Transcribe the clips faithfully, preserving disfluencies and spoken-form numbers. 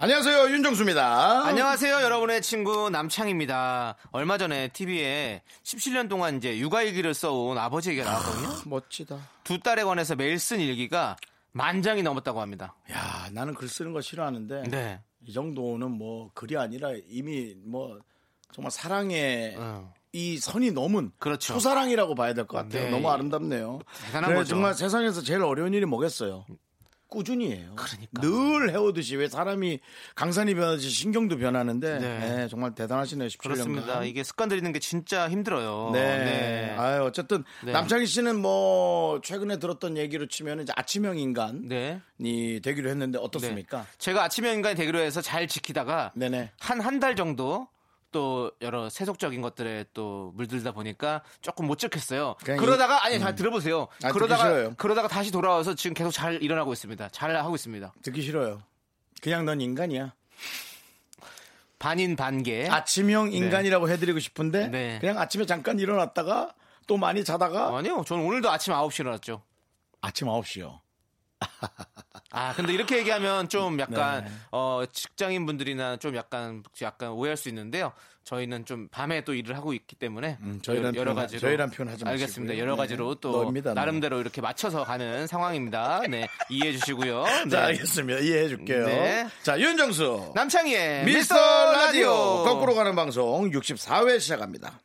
안녕하세요, 윤정수입니다. 안녕하세요, 여러분의 친구 남창희입니다. 얼마 전에 티비에 십칠 년 동안 이제 육아일기를 써온 아버지 얘기가 나왔거든요. 아, 멋지다. 두 딸에 관해서 매일 쓴 일기가 만 장이 넘었다고 합니다. 야, 나는 글 쓰는 거 싫어하는데 네. 이 정도는 뭐 글이 아니라 이미 뭐 정말 사랑의 어. 이 선이 넘은 그렇죠. 소사랑이라고 봐야 될 것 같아요. 네. 너무 아름답네요. 대단한 그래, 거죠. 정말 세상에서 제일 어려운 일이 뭐겠어요? 꾸준히 해요. 그러니까. 늘 해오듯이. 왜 사람이 강산이 변하듯이 신경도 변하는데 네. 네, 정말 대단하시네요. 십칠 년간. 그렇습니다. 이게 습관 들이는 게 진짜 힘들어요. 네. 네. 아유, 어쨌든 네. 남창희 씨는 뭐 최근에 들었던 얘기로 치면 이제 아침형 인간이 네. 되기로 했는데 어떻습니까? 네. 제가 아침형 인간이 되기로 해서 잘 지키다가 한 한 달 정도 또 여러 세속적인 것들에 또 물들다 보니까 조금 못 지켰어요. 그러다가 아니 잘 음. 들어보세요. 아, 그러다가 싫어요. 그러다가 다시 돌아와서 지금 계속 잘 일어나고 있습니다. 잘 하고 있습니다. 듣기 싫어요. 그냥 넌 인간이야. 반인 반개. 아침형 인간이라고 네. 해드리고 싶은데 네. 그냥 아침에 잠깐 일어났다가 또 많이 자다가. 아니요, 저는 오늘도 아침 아홉 시 일어났죠. 아침 아홉 시요. 아, 근데 이렇게 얘기하면 좀 약간 네. 어, 직장인 분들이나 좀 약간 약간 오해할 수 있는데요. 저희는 좀 밤에 또 일을 하고 있기 때문에 음, 저희란 여러 가지로 저희란 표현 하지 마시고요. 알겠습니다. 여러 가지로 네. 또 너입니다, 나름대로 너. 이렇게 맞춰서 가는 상황입니다. 네, 이해해 주시고요. 네. 자, 알겠습니다. 이해해 줄게요. 네. 자, 윤정수 남창희의 미스터 라디오. 라디오 거꾸로 가는 방송 육십사 회 시작합니다.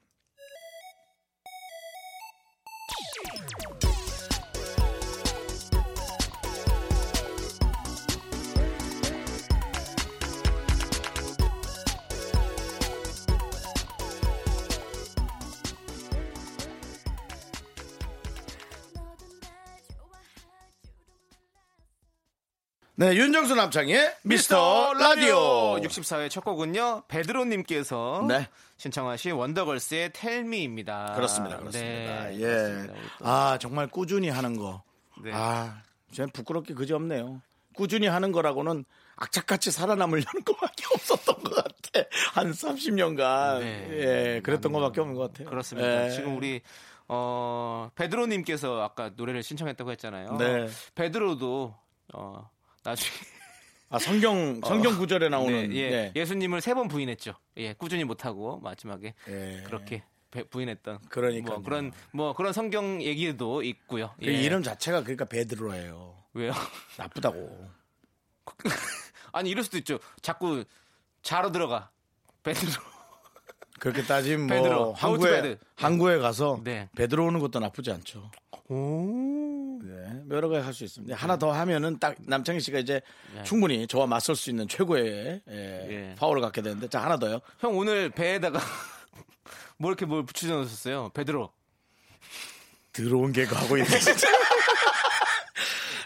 네, 윤정수 남창희의 미스터 라디오. 육십사 회 첫 곡은요, 베드로님께서 네. 신청하신 원더걸스의 텔미입니다. 그렇습니다, 그렇습니다. 네, 예. 그렇습니다. 아, 정말 꾸준히 하는 거. 네. 아, 저는 부끄럽게 그지 없네요. 꾸준히 하는 거라고는 악착같이 살아남으려는 것밖에 없었던 것 같아. 한 삼십 년간. 네. 예, 그랬던 음, 것밖에 없는 것 같아요. 그렇습니다. 예. 지금 우리. 어, 베드로님께서 아까 노래를 신청했다고 했잖아요. 네. 베드로도, 어, 나중에 아 성경 성경 어, 구절에 나오는 네, 예, 네. 예수님을 세 번 부인했죠. 예, 꾸준히 못하고 마지막에 예. 그렇게 부인했던 그러니까 뭐 그런 뭐 그런 성경 얘기도 있고요. 예. 그 이름 자체가 그러니까 베드로예요. 왜요? 나쁘다고. 아니 이럴 수도 있죠. 자꾸 자로 들어가 베드로. 그렇게 따지면 뭐 항구에 항구에 가서 네. 베드로 오는 것도 나쁘지 않죠. 오. 네, 여러 가지 할 수 있습니다. 네. 하나 더 하면은 딱 남창희 씨가 이제 네. 충분히 저와 맞설 수 있는 최고의 예, 네. 파워를 갖게 되는데 자 하나 더요. 형 오늘 배에다가 뭐 이렇게 뭘 붙여 놓으셨어요? 베드로. 들어온 개그 하고 있는 진짜.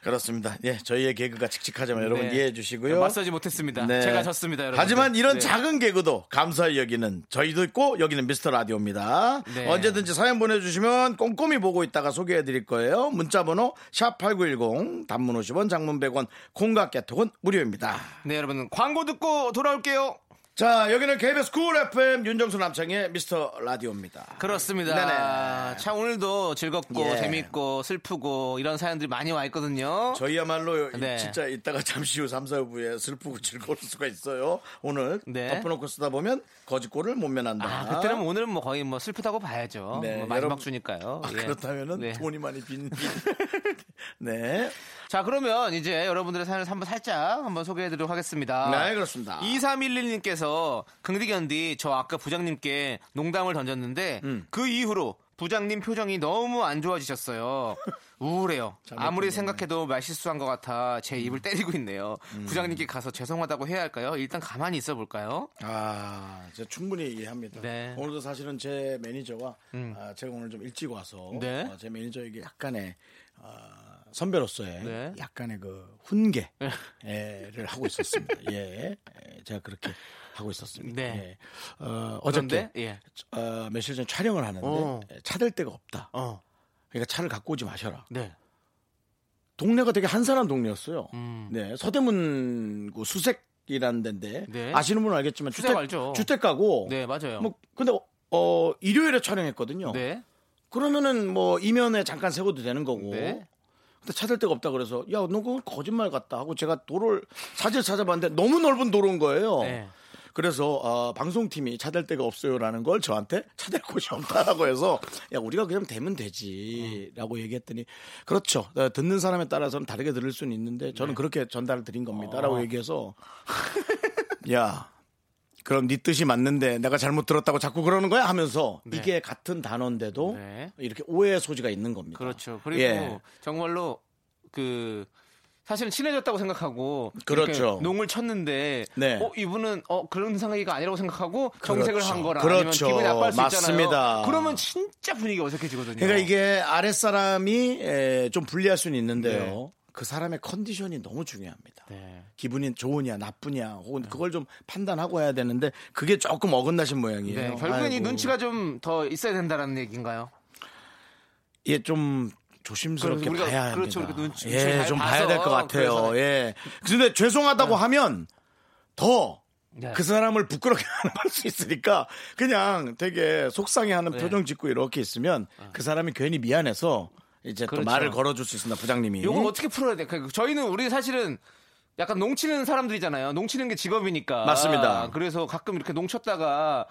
그렇습니다. 예, 저희의 개그가 칙칙하지만 네. 여러분 이해해 주시고요. 맞서지 못했습니다. 네. 제가 졌습니다, 여러분. 하지만 이런 네. 작은 개그도 감사히 여기는 저희도 있고 여기는 미스터 라디오입니다. 네. 언제든지 사연 보내주시면 꼼꼼히 보고 있다가 소개해 드릴 거예요. 문자번호 샵팔구일공, 단문 오십 원, 장문 백 원, 콩과 깨톡은 무료입니다. 네, 여러분 광고 듣고 돌아올게요. 자, 여기는 케이비에스 쿨 에프엠 윤정수 남창의 미스터 라디오입니다. 그렇습니다. 네네. 참 오늘도 즐겁고 예. 재밌고 슬프고 이런 사연들이 많이 와 있거든요. 저희야말로 네. 진짜 이따가 잠시 후 삼, 사부에 슬프고 즐거울 수가 있어요. 오늘 네. 덮어놓고 쓰다 보면 거짓골을 못 면한다. 아, 그때는 오늘은 뭐 거의 뭐 슬프다고 봐야죠. 네. 뭐 마지막 여러분, 주니까요. 아, 예. 그렇다면은 네. 돈이 많이 빈. 네. 자, 그러면 이제 여러분들의 사연을 한번 살짝 한번 소개해드리도록 하겠습니다. 네, 그렇습니다. 이삼일일 님께서 긍디견디 저 아까 부장님께 농담을 던졌는데 음. 그 이후로 부장님 표정이 너무 안 좋아지셨어요. 우울해요. 아무리 생각해도 말실수한 것 같아 제 입을 음. 때리고 있네요. 음. 부장님께 가서 죄송하다고 해야 할까요? 일단 가만히 있어 볼까요? 아, 제가 충분히 이해합니다. 네. 오늘도 사실은 제 매니저와 음. 아, 제가 오늘 좀 일찍 와서 네. 어, 제 매니저에게 약간의 어, 선배로서의 네. 약간의 그 훈계를 하고 있었습니다. 예, 제가 그렇게 하고 있었습니다. 네. 예. 어, 어저께 예. 어, 며칠 전 촬영을 하는데 어. 차댈 데가 없다. 어. 그러니까 차를 갖고 오지 마셔라. 네. 동네가 되게 한산한 동네였어요. 음. 네, 서대문구 수색이라는 데인데 네. 아시는 분은 알겠지만 주택 알죠. 주택가고. 네, 맞아요. 뭐 근데 어 일요일에 촬영했거든요. 네. 그러면은 뭐 이면에 잠깐 세워도 되는 거고. 네. 근데 찾을 데가 없다 그래서 야, 너 그건 거짓말 같다 하고 제가 도로를 사실 찾아봤는데 너무 넓은 도로인 거예요. 네. 그래서 어, 방송팀이 찾을 데가 없어요라는 걸 저한테 찾을 곳이 없다라고 해서 야, 우리가 그냥 되면 되지라고 음. 얘기했더니 그렇죠. 듣는 사람에 따라서는 다르게 들을 수는 있는데 저는 네. 그렇게 전달을 드린 겁니다라고 어. 얘기해서 야, 그럼 네 뜻이 맞는데 내가 잘못 들었다고 자꾸 그러는 거야 하면서 네. 이게 같은 단어인데도 네. 이렇게 오해의 소지가 있는 겁니다. 그렇죠. 그리고 예. 정말로 그 사실은 친해졌다고 생각하고 그렇죠. 농을 쳤는데 네. 어, 이분은 어, 그런 생각이가 아니라고 생각하고 정색을 그렇죠. 한 거라 그렇죠. 아니면 기분이 나빠할 수 맞습니다. 있잖아요. 그러면 진짜 분위기가 어색해지거든요. 그러니까 이게 아랫사람이 에, 좀 불리할 수는 있는데요. 네. 그 사람의 컨디션이 너무 중요합니다. 네. 기분이 좋으냐 나쁘냐 혹은 네. 그걸 좀 판단하고 해야 되는데 그게 조금 어긋나신 모양이에요. 네. 결국엔 이 눈치가 좀 더 있어야 된다라는 얘기인가요? 예, 좀... 조심스럽게 봐야 합니다. 그렇죠. 눈치, 예, 좀 봐서, 봐야 될 것 같아요. 그래서. 예. 근데 죄송하다고 네. 하면 더 그 네. 사람을 부끄럽게 할 수 있으니까 그냥 되게 속상해하는 네. 표정 짓고 이렇게 있으면 네. 그 사람이 괜히 미안해서 이제 그렇죠. 또 말을 걸어줄 수 있습니다. 부장님이. 이건 어떻게 풀어야 돼? 저희는 우리 사실은 약간 농치는 사람들이잖아요. 농치는 게 직업이니까. 맞습니다. 그래서 가끔 이렇게 농쳤다가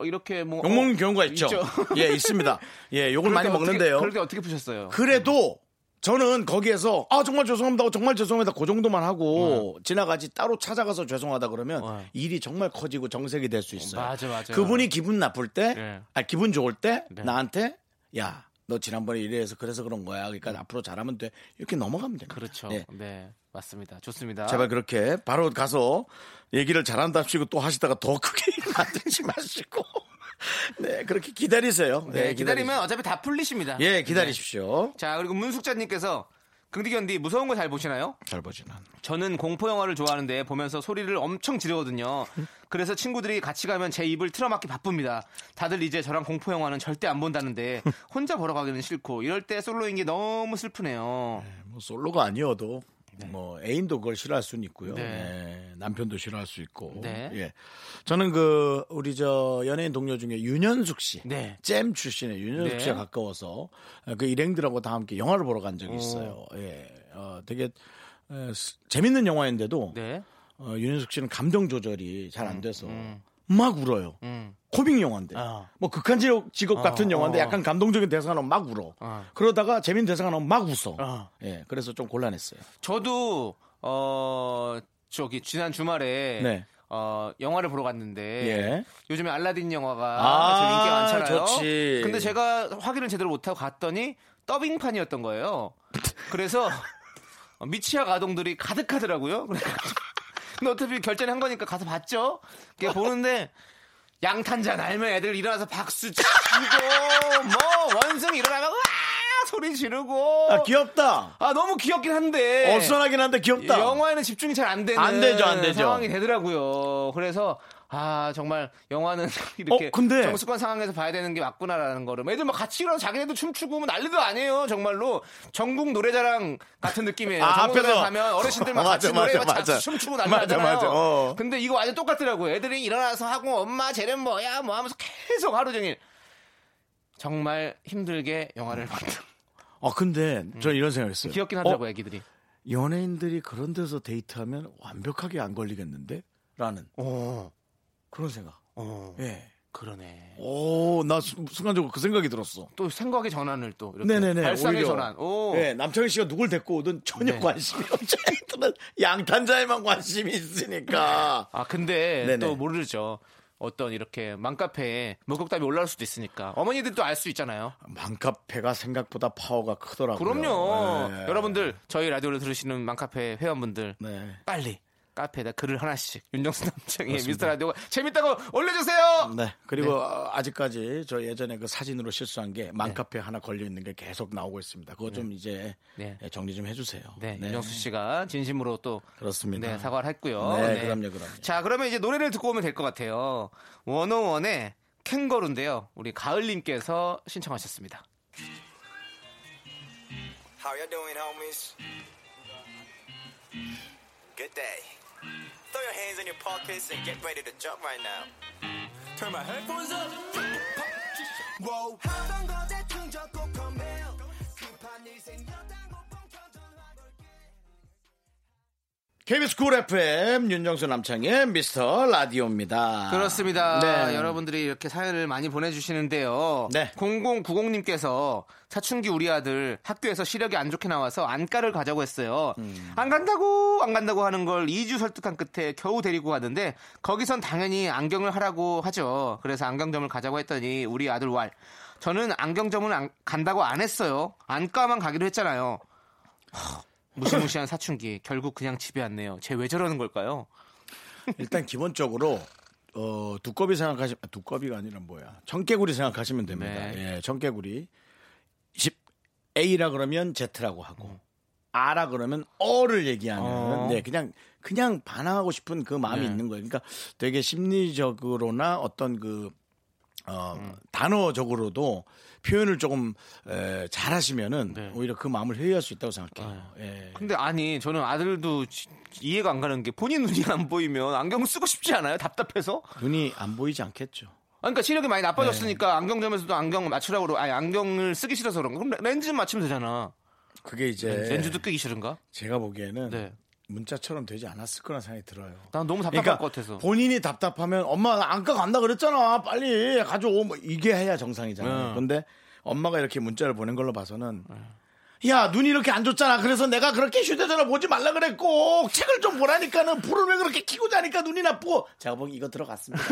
이렇게 뭐 욕먹는 어, 경우가 있죠. 있죠. 예, 있습니다. 예, 욕을 많이 어떻게, 먹는데요. 그럴 때 어떻게 푸셨어요? 그래도 저는 거기에서 아, 정말 죄송합니다. 정말 죄송합니다. 그 정도만 하고 네. 지나가지 따로 찾아가서 죄송하다 그러면 네. 일이 정말 커지고 정색이 될 수 있어요. 맞아, 맞아. 그분이 기분 나쁠 때, 네. 아, 기분 좋을 때 네. 나한테 야, 너 지난번에 이래서 그래서 그런 거야. 그러니까 네. 앞으로 잘하면 돼. 이렇게 넘어가면 됩니다. 그렇죠. 네. 네. 맞습니다. 좋습니다. 제발 그렇게 바로 가서 얘기를 잘한답시고 또 하시다가 더 크게 만들지 마시고 네, 그렇게 기다리세요. 네, 네, 기다리면 기다리십시오. 어차피 다 풀리십니다. 예, 기다리십시오. 네. 자, 그리고 문숙자님께서 긍디견디 무서운 거 잘 보시나요? 잘 보진 않아요. 저는 공포 영화를 좋아하는데 보면서 소리를 엄청 지르거든요. 그래서 친구들이 같이 가면 제 입을 틀어막기 바쁩니다. 다들 이제 저랑 공포 영화는 절대 안 본다는데 혼자 보러 가기는 싫고 이럴 때 솔로인 게 너무 슬프네요. 네, 뭐 솔로가 아니어도 네. 뭐 애인도 그걸 싫어할 수는 있고요. 네. 네. 남편도 싫어할 수 있고. 네. 예. 저는 그 우리 저 연예인 동료 중에 윤현숙 씨, 네. 잼 출신의 윤현숙 네. 씨와 가까워서 그 일행들하고 다 함께 영화를 보러 간 적이 있어요. 오. 예. 어, 되게 에, 재밌는 영화인데도 네. 어, 윤현숙 씨는 감정 조절이 잘 안 돼서 음, 음. 막 울어요. 음. 코믹 영화인데, 어. 뭐 극한직업 직업 같은 어, 영화인데 어. 약간 감동적인 대사가 나오면 막 울어. 어. 그러다가 재밌는 대사가 나오면 막 웃어. 어. 예, 그래서 좀 곤란했어요. 저도 어 저기 지난 주말에 네. 어 영화를 보러 갔는데 예. 요즘에 알라딘 영화가 아, 인기가 많잖아요. 좋지. 근데 제가 확인을 제대로 못하고 갔더니 더빙판이었던 거예요. 그래서 미취학 아동들이 가득하더라고요. 근데 어차피 결제는 한 거니까 가서 봤죠. 보는데. 양탄자 날면 애들 일어나서 박수 치고 뭐 원숭이 일어나면 으아 소리 지르고 아 귀엽다. 아 너무 귀엽긴 한데 어수선하긴 한데 귀엽다. 영화에는 집중이 잘 안 되는 안 되죠, 안 되죠. 상황이 되더라고요. 그래서 아 정말 영화는 이렇게 어, 근데... 정수권 상황에서 봐야 되는 게 맞구나라는 거를 애들 막 같이 일어나서 자기네도 춤추고 뭐 난리도 아니에요. 정말로 전국 노래자랑 같은 느낌이에요. 아, 앞에서 가면 어르신들 막 맞아, 같이 노래 맞아, 맞아. 춤추고 난리잖아요. 어. 근데 이거 완전 똑같더라고요. 애들이 일어나서 하고 엄마 쟤는 뭐야 뭐 하면서 계속 하루 종일 정말 힘들게 영화를 봤다. 아 근데 저 음. 이런 생각했어요. 귀엽긴 하더라고요. 어? 애기들이 연예인들이 그런 데서 데이트하면 완벽하게 안 걸리겠는데? 라는 어. 그런 생각. 어, 예, 그러네. 오, 나 순간적으로 그 생각이 들었어. 또 생각의 전환을 또 이렇게. 네네네. 발상의 오히려. 전환. 오, 네, 남창희 씨가 누굴 데리고 오든 전혀 네. 관심이 없잖아요. 양탄자에만 관심이 있으니까. 아, 근데 네네. 또 모르죠. 어떤 이렇게 맘카페에 목격담이 올라올 수도 있으니까 어머니들도 알 수 있잖아요. 맘카페가 생각보다 파워가 크더라고요. 그럼요. 네. 여러분들 저희 라디오를 들으시는 맘카페 회원분들 네. 빨리. 카페에다 글을 하나씩 윤정수 남창의 미스터라디오가 재밌다고 올려주세요. 네. 그리고 네. 어, 아직까지 저 예전에 그 사진으로 실수한 게 맘카페 네. 하나 걸려있는 게 계속 나오고 있습니다. 그거 좀 네. 이제 네. 정리 좀 해주세요. 네. 네. 윤정수 씨가 진심으로 또 그렇습니다. 네, 사과를 했고요. 네, 네. 그럼요. 그럼요. 자, 그러면 이제 노래를 듣고 오면 될 것 같아요. 원오원의 캥거루인데요. 우리 가을님께서 신청하셨습니다. How you doing, homies? Good day. Throw your hands in your pockets and get ready to jump right now. Turn my headphones up. Whoa. 케이비에스 쿨 에프엠 윤정수 남창의 미스터 라디오입니다. 그렇습니다. 네. 여러분들이 이렇게 사연을 많이 보내주시는데요. 네. 공공구공님께서 사춘기 우리 아들 학교에서 시력이 안 좋게 나와서 안과를 가자고 했어요. 음. 안 간다고 안 간다고 하는 걸 이 주 설득한 끝에 겨우 데리고 갔는데 거기선 당연히 안경을 하라고 하죠. 그래서 안경점을 가자고 했더니 우리 아들 왈. 저는 안경점은 안, 간다고 안 했어요. 안과만 가기로 했잖아요. 무시무시한 사춘기 결국 그냥 집에 왔네요. 쟤 왜 저러는 걸까요? 일단 기본적으로 어, 두꺼비 생각하시면 두꺼비가 아니라 뭐야 청개구리 생각하시면 됩니다. 네. 예, 청개구리 A라 그러면 Z라고 하고 음. R라 그러면 O를 얘기하는 어. 네, 그냥 그냥 반항하고 싶은 그 마음이 네. 있는 거예요. 그러니까 되게 심리적으로나 어떤 그 어, 음. 단어적으로도 표현을 조금 에, 잘하시면은 네. 오히려 그 마음을 회유할 수 있다고 생각해요. 예. 근데 아니 저는 아들도 지, 이해가 안 가는 게 본인 눈이 안 보이면 안경을 쓰고 싶지 않아요? 답답해서? 눈이 안 보이지 않겠죠. 아, 그러니까 시력이 많이 나빠졌으니까 네. 안경점에서도 안경 맞추라고 그러고 아니 안경을 쓰기 싫어서 그런가? 그럼 렌즈 맞추면 되잖아. 그게 이제 렌즈도 끼기 싫은가? 제가 보기에는 네. 문자처럼 되지 않았을 거란 생각이 들어요. 난 너무 답답할 그러니까 것 같아서. 본인이 답답하면 엄마 나 안가 간다 그랬잖아. 빨리 가져오. 뭐 이게 해야 정상이잖아요. 네. 그런데 엄마가 이렇게 문자를 보낸 걸로 봐서는 네. 야 눈이 이렇게 안 좋잖아. 그래서 내가 그렇게 휴대전화 보지 말라 그랬고 책을 좀 보라니까는 불을 왜 그렇게 켜고 자니까 눈이 나쁘고 제가 보기 이거 들어갔습니다.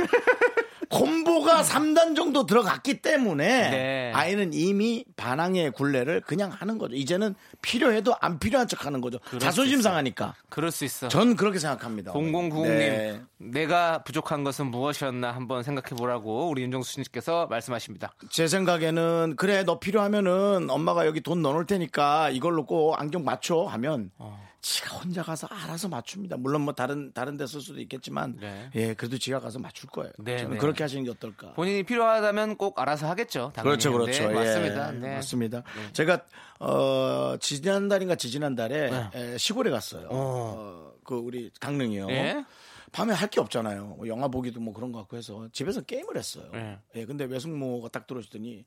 콤보가 삼 단 정도 들어갔기 때문에 네. 아이는 이미 반항의 굴레를 그냥 하는 거죠. 이제는 필요해도 안 필요한 척 하는 거죠. 자존심 상하니까. 그럴 수 있어. 전 그렇게 생각합니다. 공공구공님 네. 내가 부족한 것은 무엇이었나 한번 생각해보라고 우리 윤정수 씨께서 말씀하십니다. 제 생각에는 그래 너 필요하면은 엄마가 여기 돈 넣어놓을 테니까 이걸로 꼭 안경 맞춰 하면 어. 지가 혼자 가서 알아서 맞춥니다. 물론 뭐 다른 다른 데 쓸 수도 있겠지만 네. 예 그래도 지가 가서 맞출 거예요. 네, 저는 네. 그렇게 하시는 게 어떨까. 본인이 필요하다면 꼭 알아서 하겠죠. 당연히. 그렇죠, 그렇죠. 네, 맞습니다. 예, 네. 맞습니다. 네. 제가 어, 지난달인가 지지난달에 네. 에, 시골에 갔어요. 어, 그 우리 강릉이요. 네? 밤에 할 게 없잖아요. 영화 보기도 뭐 그런 거 같고 해서 집에서 게임을 했어요. 네. 예, 근데 외숙모가 딱 들어오시더니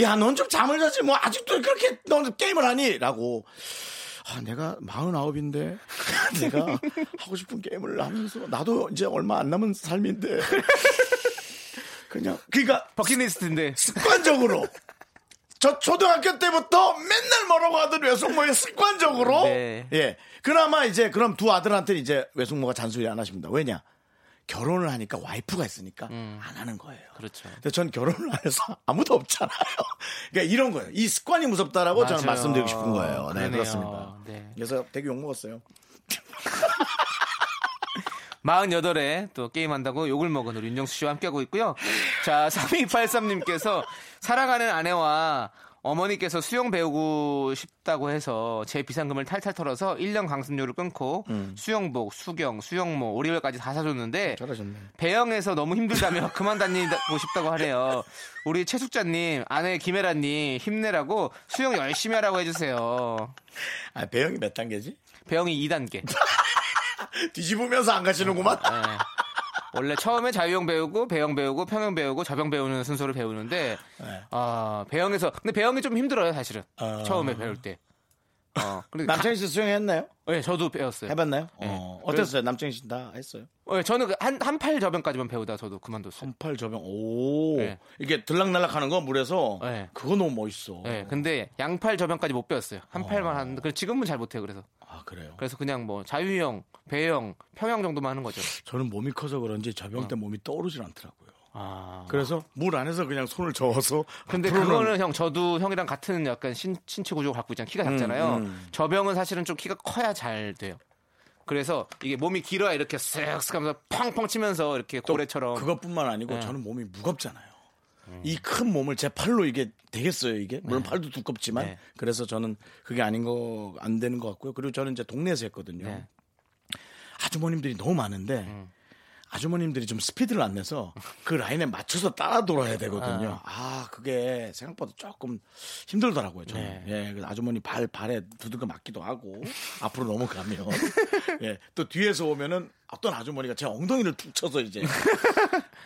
야, 넌 좀 잠을 자지 뭐 아직도 그렇게 넌 게임을 하니?라고. 아, 내가 마흔아홉인데 내가 하고 싶은 게임을 하면서 나도 이제 얼마 안 남은 삶인데 그냥 그러니까 버킷리스트인데 습관적으로 저 초등학교 때부터 맨날 뭐라고 하던 외숙모의 습관적으로 네. 예 그나마 이제 그럼 두 아들한테 이제 외숙모가 잔소리 안 하십니다. 왜냐? 결혼을 하니까 와이프가 있으니까 음. 안 하는 거예요. 그렇죠. 근데 전 결혼을 안 해서 아무도 없잖아요. 그러니까 이런 거예요. 이 습관이 무섭다라고 맞아요. 저는 말씀드리고 싶은 거예요. 네, 그러네요. 그렇습니다. 네. 그래서 되게 욕먹었어요. 마흔여덟에 또 게임한다고 욕을 먹은 우리 윤정수 씨와 함께하고 있고요. 자, 삼이팔삼님께서 사랑하는 아내와 어머니께서 수영 배우고 싶다고 해서 제 비상금을 탈탈 털어서 일 년 강습료를 끊고 음. 수영복, 수경, 수영모, 오리발까지 다 사줬는데 잘하셨네. 배영에서 너무 힘들다며 그만 다니고 싶다고 하네요. 우리 최숙자님, 아내 김혜라님 힘내라고 수영 열심히 하라고 해주세요. 아, 배영이 몇 단계지? 배영이 이 단계. 뒤집으면서 안 가시는구만. 네. 원래 처음에 자유형 배우고 배영 배우고 평영 배우고 접영 배우는 순서를 배우는데 네. 어, 배영에서 근데 배영이 좀 힘들어요 사실은 어... 처음에 배울 때. 어, 남창희 씨 수영했나요? 네, 저도 배웠어요. 해봤나요? 네. 어, 어땠어요? 남창희 씨 다 했어요? 네, 저는 한 한 팔 접영까지만 배우다 저도 그만뒀어요. 한 팔 접영. 오, 네. 이게 들락날락하는 거 물에서. 네. 그거 너무 멋있어. 네, 근데 양팔 접영까지 못 배웠어요. 한 팔만 어... 하는데 지금은 잘 못해요. 그래서. 아 그래요? 그래서 그냥 뭐 자유형, 배영, 평영 정도만 하는 거죠. 저는 몸이 커서 그런지 접영 때 어. 몸이 떠오르질 않더라고요. 아... 그래서 물 안에서 그냥 손을 저어서. 근데 앞으로는... 그거는 형 저도 형이랑 같은 약간 신, 신체 구조 갖고 있잖아요. 키가 작잖아요. 음, 음. 저병은 사실은 좀 키가 커야 잘 돼요. 그래서 이게 몸이 길어야 이렇게 쓱쓱 하면서 펑펑 치면서 이렇게 고래처럼. 그것뿐만 아니고 네. 저는 몸이 무겁잖아요. 음. 이 큰 몸을 제 팔로 이게 되겠어요, 이게? 물론 네. 팔도 두껍지만. 네. 그래서 저는 그게 아닌 거, 안 되는 것 같고요. 그리고 저는 이제 동네에서 했거든요. 네. 아주머님들이 너무 많은데 음. 아주머님들이 좀 스피드를 안 내서 그 라인에 맞춰서 따라 돌아야 되거든요. 아, 아 그게 생각보다 조금 힘들더라고요. 저는. 네. 예, 아주머니 발, 발에 두들겨 맞기도 하고 앞으로 넘어가면 예, 또 뒤에서 오면은 어떤 아주머니가 제 엉덩이를 툭 쳐서 이제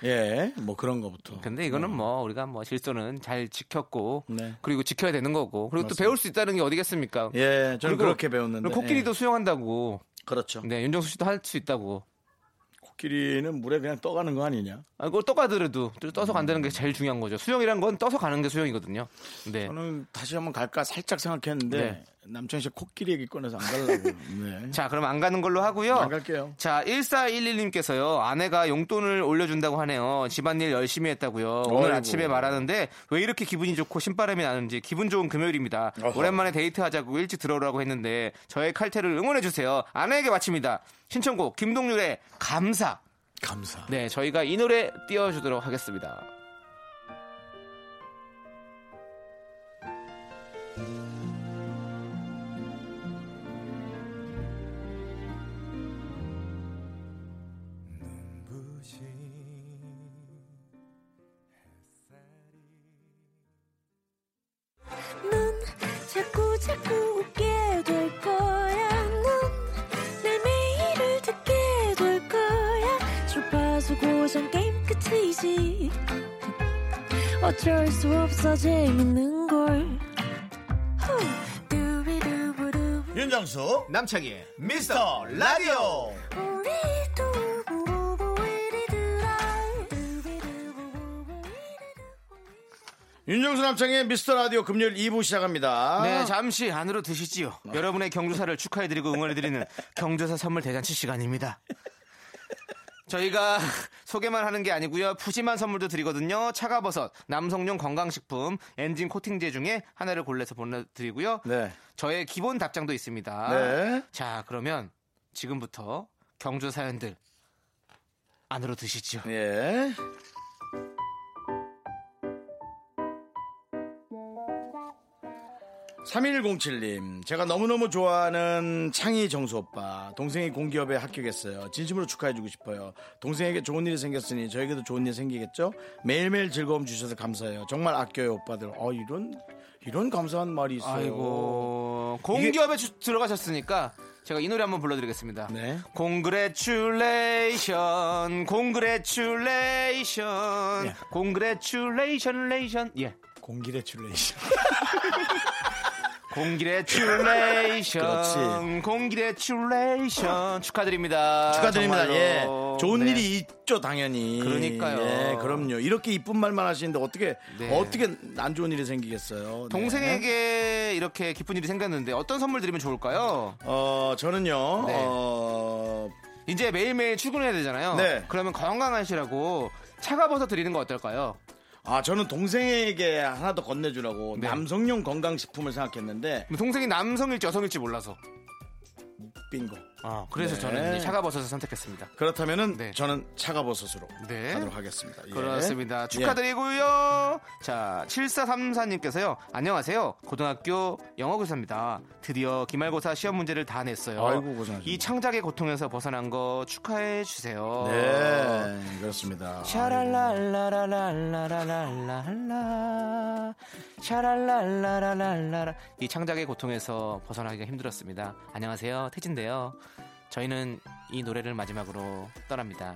예, 뭐 그런 거부터. 근데 이거는 음. 뭐 우리가 뭐 질서는 잘 지켰고 네. 그리고 지켜야 되는 거고 그리고 맞습니다. 또 배울 수 있다는 게 어디겠습니까? 예, 저는 그렇게 배웠는데. 코끼리도 예. 수영한다고. 그렇죠. 네, 윤정수 씨도 할 수 있다고. 코끼리는 물에 그냥 떠가는 거 아니냐? 아, 그걸 떠가더라도 떠서 간다는 게 제일 중요한 거죠. 수영이란 건 떠서 가는 게 수영이거든요. 네. 저는 다시 한번 갈까 살짝 생각했는데 네. 남창희 씨 코끼리 얘기 꺼내서 안 가려고. 네. 자, 그럼 안 가는 걸로 하고요. 안 갈게요. 자, 천사백십일님께서요. 아내가 용돈을 올려준다고 하네요. 집안일 열심히 했다고요. 오늘 어이구. 아침에 말하는데 왜 이렇게 기분이 좋고 신바람이 나는지 기분 좋은 금요일입니다. 어허. 오랜만에 데이트하자고 일찍 들어오라고 했는데 저의 칼퇴를 응원해주세요. 아내에게 마칩니다. 신청곡 김동률의 감사. 감사. 네, 저희가 이 노래 띄워주도록 하겠습니다. 자꾸 자꾸 웃게 될 거야. 넌내 매일을 듣게 될 거야. 주파수 고정 게임 끝이지. 어쩔 수 없어 재밌는 걸. 윤정수 남창희 미스터 라디오. 윤정수 남창의 미스터라디오 금요일 이 부 시작합니다. 네, 잠시 안으로 드시지요. 어. 여러분의 경조사를 축하해드리고 응원해드리는 경조사 선물 대잔치 시간입니다. 저희가 소개만 하는 게 아니고요. 푸짐한 선물도 드리거든요. 차가버섯, 남성용 건강식품, 엔진 코팅제 중에 하나를 골라서 보내드리고요. 네. 저의 기본 답장도 있습니다. 네. 자, 그러면 지금부터 경조사연들 안으로 드시지요. 예. 삼천백칠 님, 제가 너무너무 좋아하는 창희 정수 오빠, 동생이 공기업에 합격했어요. 진심으로 축하해주고 싶어요. 동생에게 좋은 일이 생겼으니 저에게도 좋은 일이 생기겠죠? 매일매일 즐거움 주셔서 감사해요. 정말 아껴요, 오빠들. 어, 이런, 이런 감사한 말이 있어요. 아이고. 공기업에 이게... 주, 들어가셨으니까 제가 이 노래 한번 불러드리겠습니다. 네. Congratulation, Congratulation, 예. Congratulation, 레이션. 예. 공기레츄레이션. 공기레츄레이션. 공기레츄레이션. 축하드립니다. 축하드립니다. 예. 좋은 네. 일이 있죠, 당연히. 그러니까요. 예, 그럼요. 이렇게 이쁜 말만 하시는데 어떻게, 네. 어떻게 안 좋은 일이 생기겠어요. 동생에게 네. 이렇게 기쁜 일이 생겼는데 어떤 선물 드리면 좋을까요? 어, 저는요, 네. 어, 이제 매일매일 출근해야 되잖아요. 네. 그러면 건강하시라고 차가버섯 드리는 거 어떨까요? 아, 저는 동생에게 하나 더 건네주라고 네. 남성용 건강식품을 생각했는데 동생이 남성일지 여성일지 몰라서 빙고. 아, 그래서 네. 저는 차가버섯을 선택했습니다. 그렇다면은 네. 저는 차가버섯으로 네. 가도록 하겠습니다. 예. 그렇습니다. 축하드리고요. 예. 자, 칠천사백삼십사님께서요. 안녕하세요. 고등학교 영어교사입니다. 드디어 기말고사 시험 문제를 다 냈어요. 아이고, 고생하셨습니다. 이 창작의 고통에서 벗어난 거 축하해 주세요. 네, 그렇습니다. 샤랄랄라라라라라라라. 샤랄랄라라라라라. 이 창작의 고통에서 벗어나기가 힘들었습니다. 안녕하세요. 태진데 저희는 이 노래를 마지막으로 떠납니다.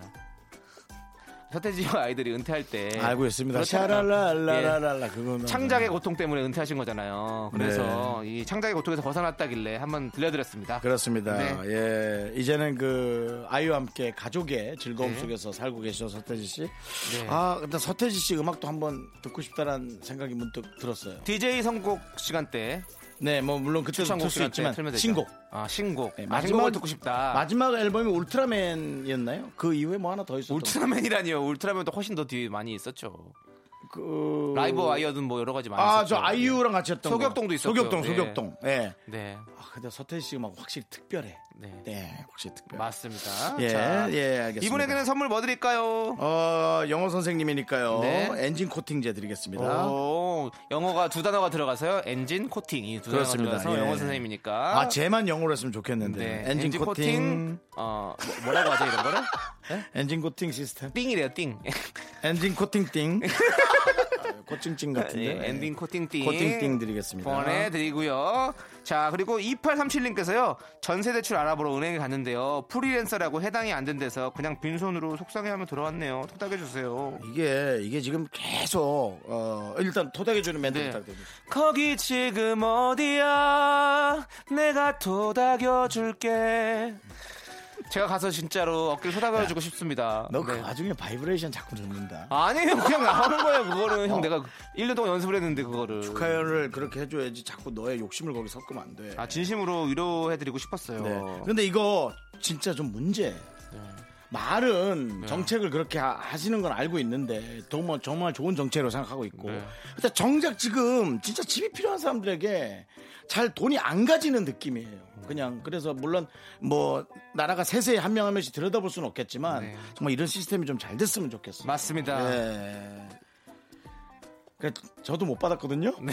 서태지와 아이들이 은퇴할 때 알고 있습니다. 샤랄랄랄랄라. 예, 창작의 고통 때문에 은퇴하신 거잖아요. 그래서 네. 이 창작의 고통에서 벗어났다길래 한번 들려드렸습니다. 그렇습니다. 네. 예, 이제는 그 아이와 함께 가족의 즐거움 네. 속에서 살고 계시죠, 서태지 씨. 네. 아, 근데 서태지 씨 음악도 한번 듣고 싶다라는 생각이 문득 들었어요. 디제이 선곡 시간 때. 네, 뭐 물론 그때도 틀 수 있지만 신곡. 아, 신곡. 네, 마지막을 듣고 싶다. 마지막 앨범이 울트라맨이었나요? 그 이후에 뭐 하나 더 있었던. 울트라맨이라니요. 울트라맨도 훨씬 더 뒤에 많이 있었죠. 그 라이브 와이어든 뭐 여러 가지 많이 아, 있었죠. 아, 저 아이유랑 같이 했던 소격동도 있었고. 소격동, 네. 소격동. 예. 네. 네. 아, 근데 서태지 씨가 막 확실히 특별해. 네. 네, 확실히 특별해. 맞습니다. 예. 자, 예, 알겠습니다. 이분에게는 선물 뭐 드릴까요? 어, 영어 선생님이니까요. 네. 엔진 코팅제 드리겠습니다. 오, 영어가 두 단어가 들어가서요. 엔진 코팅 이 두 단어가 들어가서 예. 영어 선생님이니까. 아, 쟤만 영어로 했으면 좋겠는데. 네. 엔진, 엔진 코팅. 코팅. 어, 뭐, 뭐라고 하죠, 이런 거를? 네? 엔진 코팅 시스템. 띵이래요, 띵. 엔진 코팅 띵. 코팅띵 같은데. 예, 엔딩 코팅띵. 코팅띵 드리겠습니다. 보내드리고요. 자, 그리고 이팔삼칠님께서요. 전세대출 알아보러 은행에 갔는데요. 프리랜서라고 해당이 안 된 데서 그냥 빈손으로 속상해하며 들어왔네요. 토닥여주세요. 이게 이게 지금 계속 어, 일단 토닥여주는 멘트 네. 부탁드립니다. 거기 지금 어디야 내가 토닥여줄게. 제가 가서 진짜로 어깨를 토닥여주고 싶습니다. 너 그 네. 와중에 바이브레이션 자꾸 듣는다. 아니에요. 그냥 나오는 거예요. 그거를. 어. 형 내가 일 년 동안 연습을 했는데 그거를. 축하를 그렇게 해줘야지. 자꾸 너의 욕심을 거기 섞으면 안 돼. 아, 진심으로 위로해드리고 싶었어요. 네. 근데 이거 진짜 좀 문제. 네. 말은 네. 정책을 그렇게 하시는 건 알고 있는데 정말, 정말 좋은 정책으로 생각하고 있고 네. 근데 정작 지금 진짜 집이 필요한 사람들에게 잘 돈이 안 가지는 느낌이에요. 그냥 그래서 물론 뭐 나라가 세세히 한 명 한 명씩 들여다볼 수는 없겠지만 네. 정말 이런 시스템이 좀 잘 됐으면 좋겠어요. 맞습니다. 네. 저도 못 받았거든요. 네.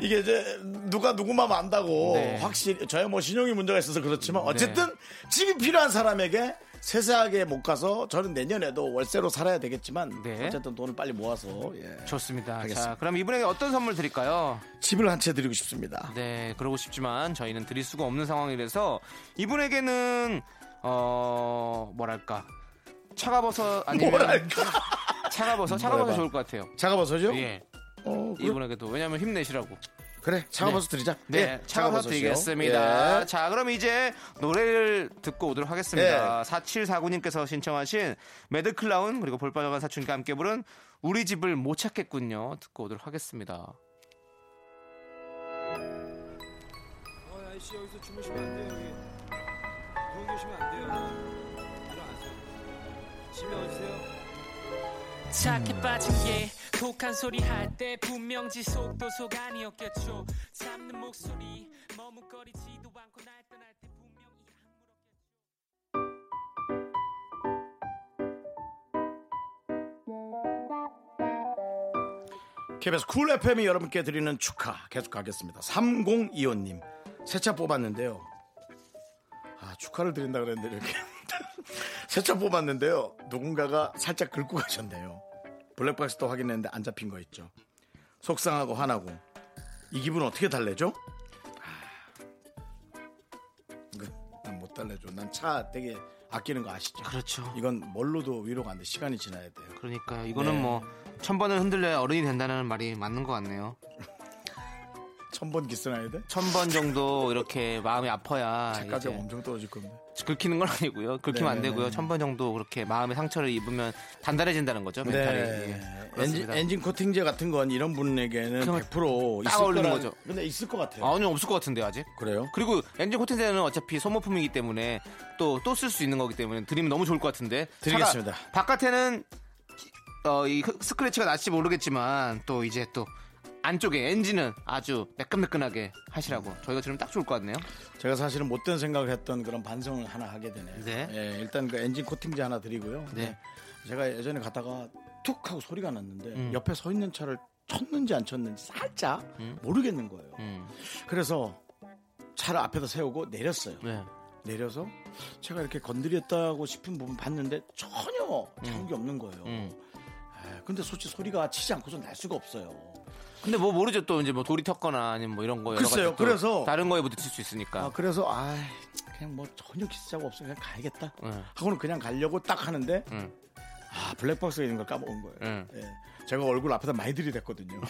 이게 이제 누가 누구만 안다고 네. 확실히 저야 뭐 신용이 문제가 있어서 그렇지만 어쨌든 네. 집이 필요한 사람에게 세세하게 못 가서 저는 내년에도 월세로 살아야 되겠지만 네. 어쨌든 돈을 빨리 모아서 예. 좋습니다. 알겠습니다. 자, 그럼 이분에게 어떤 선물 드릴까요? 집을 한 채 드리고 싶습니다. 네, 그러고 싶지만 저희는 드릴 수가 없는 상황이라서 이분에게는 어 뭐랄까 차가버섯 아니면 뭐랄까 차가버섯 차가버섯 좋을 것 같아요. 차가버섯이요? 예. 어, 이분에게도 왜냐면 힘내시라고. 그래 차가버섯 네. 드리자. 네, 네 차가버섯 드리겠습니다. 예. 자, 그럼 이제 노래를 듣고 오도록 하겠습니다. 예. 사칠사구님께서 신청하신 매드클라운 그리고 볼빨간 사춘기와 함께 부른 우리집을 못 찾겠군요 듣고 오도록 하겠습니다. 어, 아저씨 여기서 주무시면 안 돼요. 여기 누워 계시면 안 돼요. 일어나세요. 집에 오세요. 착해 빠진 게 독한 소리 할 때 분명 지속 도속 아니었겠죠. 참는 목소리 머뭇거리지도 않고 날 떠날 때 분명 이 악물었겠죠. 케이비에스 쿨 에프엠이 여러분께 드리는 축하 계속 가겠습니다. 삼공이오님 새 차 뽑았는데요. 아, 축하를 드린다 그랬는데 이렇게 새 차 뽑았는데요. 누군가가 살짝 긁고 가셨네요. 블랙박스도 확인했는데 안 잡힌 거 있죠. 속상하고 화나고 이 기분 어떻게 달래죠? 아, 난 못 달래줘. 난 차 되게 아끼는 거 아시죠? 그렇죠. 이건 뭘로도 위로가 안 돼. 시간이 지나야 돼요. 그러니까요. 이거는 네. 뭐 천 번을 흔들려야 어른이 된다는 말이 맞는 것 같네요. 천번 기스나야 돼? 천번 정도 이렇게 마음이 아파야 차가지가 엄청 떨어질 겁니다. 긁히는 건 아니고요. 긁히면 네네네. 안 되고요. 천번 정도 그렇게 마음의 상처를 입으면 단단해진다는 거죠. 멘탈이. 네. 예. 엔진, 엔진 코팅제 같은 건 이런 분에게는 백 퍼센트 딱 어울리는 거죠. 근데 있을 것 같아요. 아니요, 없을 것 같은데 아직. 그래요? 그리고 엔진 코팅제는 어차피 소모품이기 때문에 또 또 쓸 수 있는 거기 때문에 드리면 너무 좋을 것 같은데. 드리겠습니다. 바깥에는 어, 이 스크래치가 날지 모르겠지만 또 이제 또 안쪽에 엔진은 아주 매끈매끈하게 하시라고 저희가 지금 딱 좋을 것 같네요. 제가 사실은 못된 생각을 했던 그런 반성을 하나 하게 되네요. 네. 예, 일단 그 엔진 코팅제 하나 드리고요. 네. 제가 예전에 갔다가 툭 하고 소리가 났는데 음. 옆에 서 있는 차를 쳤는지 안 쳤는지 살짝 음. 모르겠는 거예요. 음. 그래서 차를 앞에다 세우고 내렸어요. 네. 내려서 제가 이렇게 건드렸다고 싶은 부분 봤는데 전혀 자국이 음. 없는 거예요. 음. 에, 근데 솔직히 소리가 치지 않고서 날 수가 없어요. 근데 뭐 모르죠. 또 이제 뭐 돌이 텄거나 아니면 뭐 이런 거 여러 글쎄요. 가지 그래서 다른 거에 부딪힐 수 있으니까. 아, 그래서 아 그냥 뭐 전혀 기스자고 없어 그냥 가야겠다. 응. 하고는 그냥 가려고 딱 하는데 응. 아 블랙박스에 있는 걸 까먹은 거예요. 응. 예, 제가 얼굴 앞에다 많이 들이댔거든요.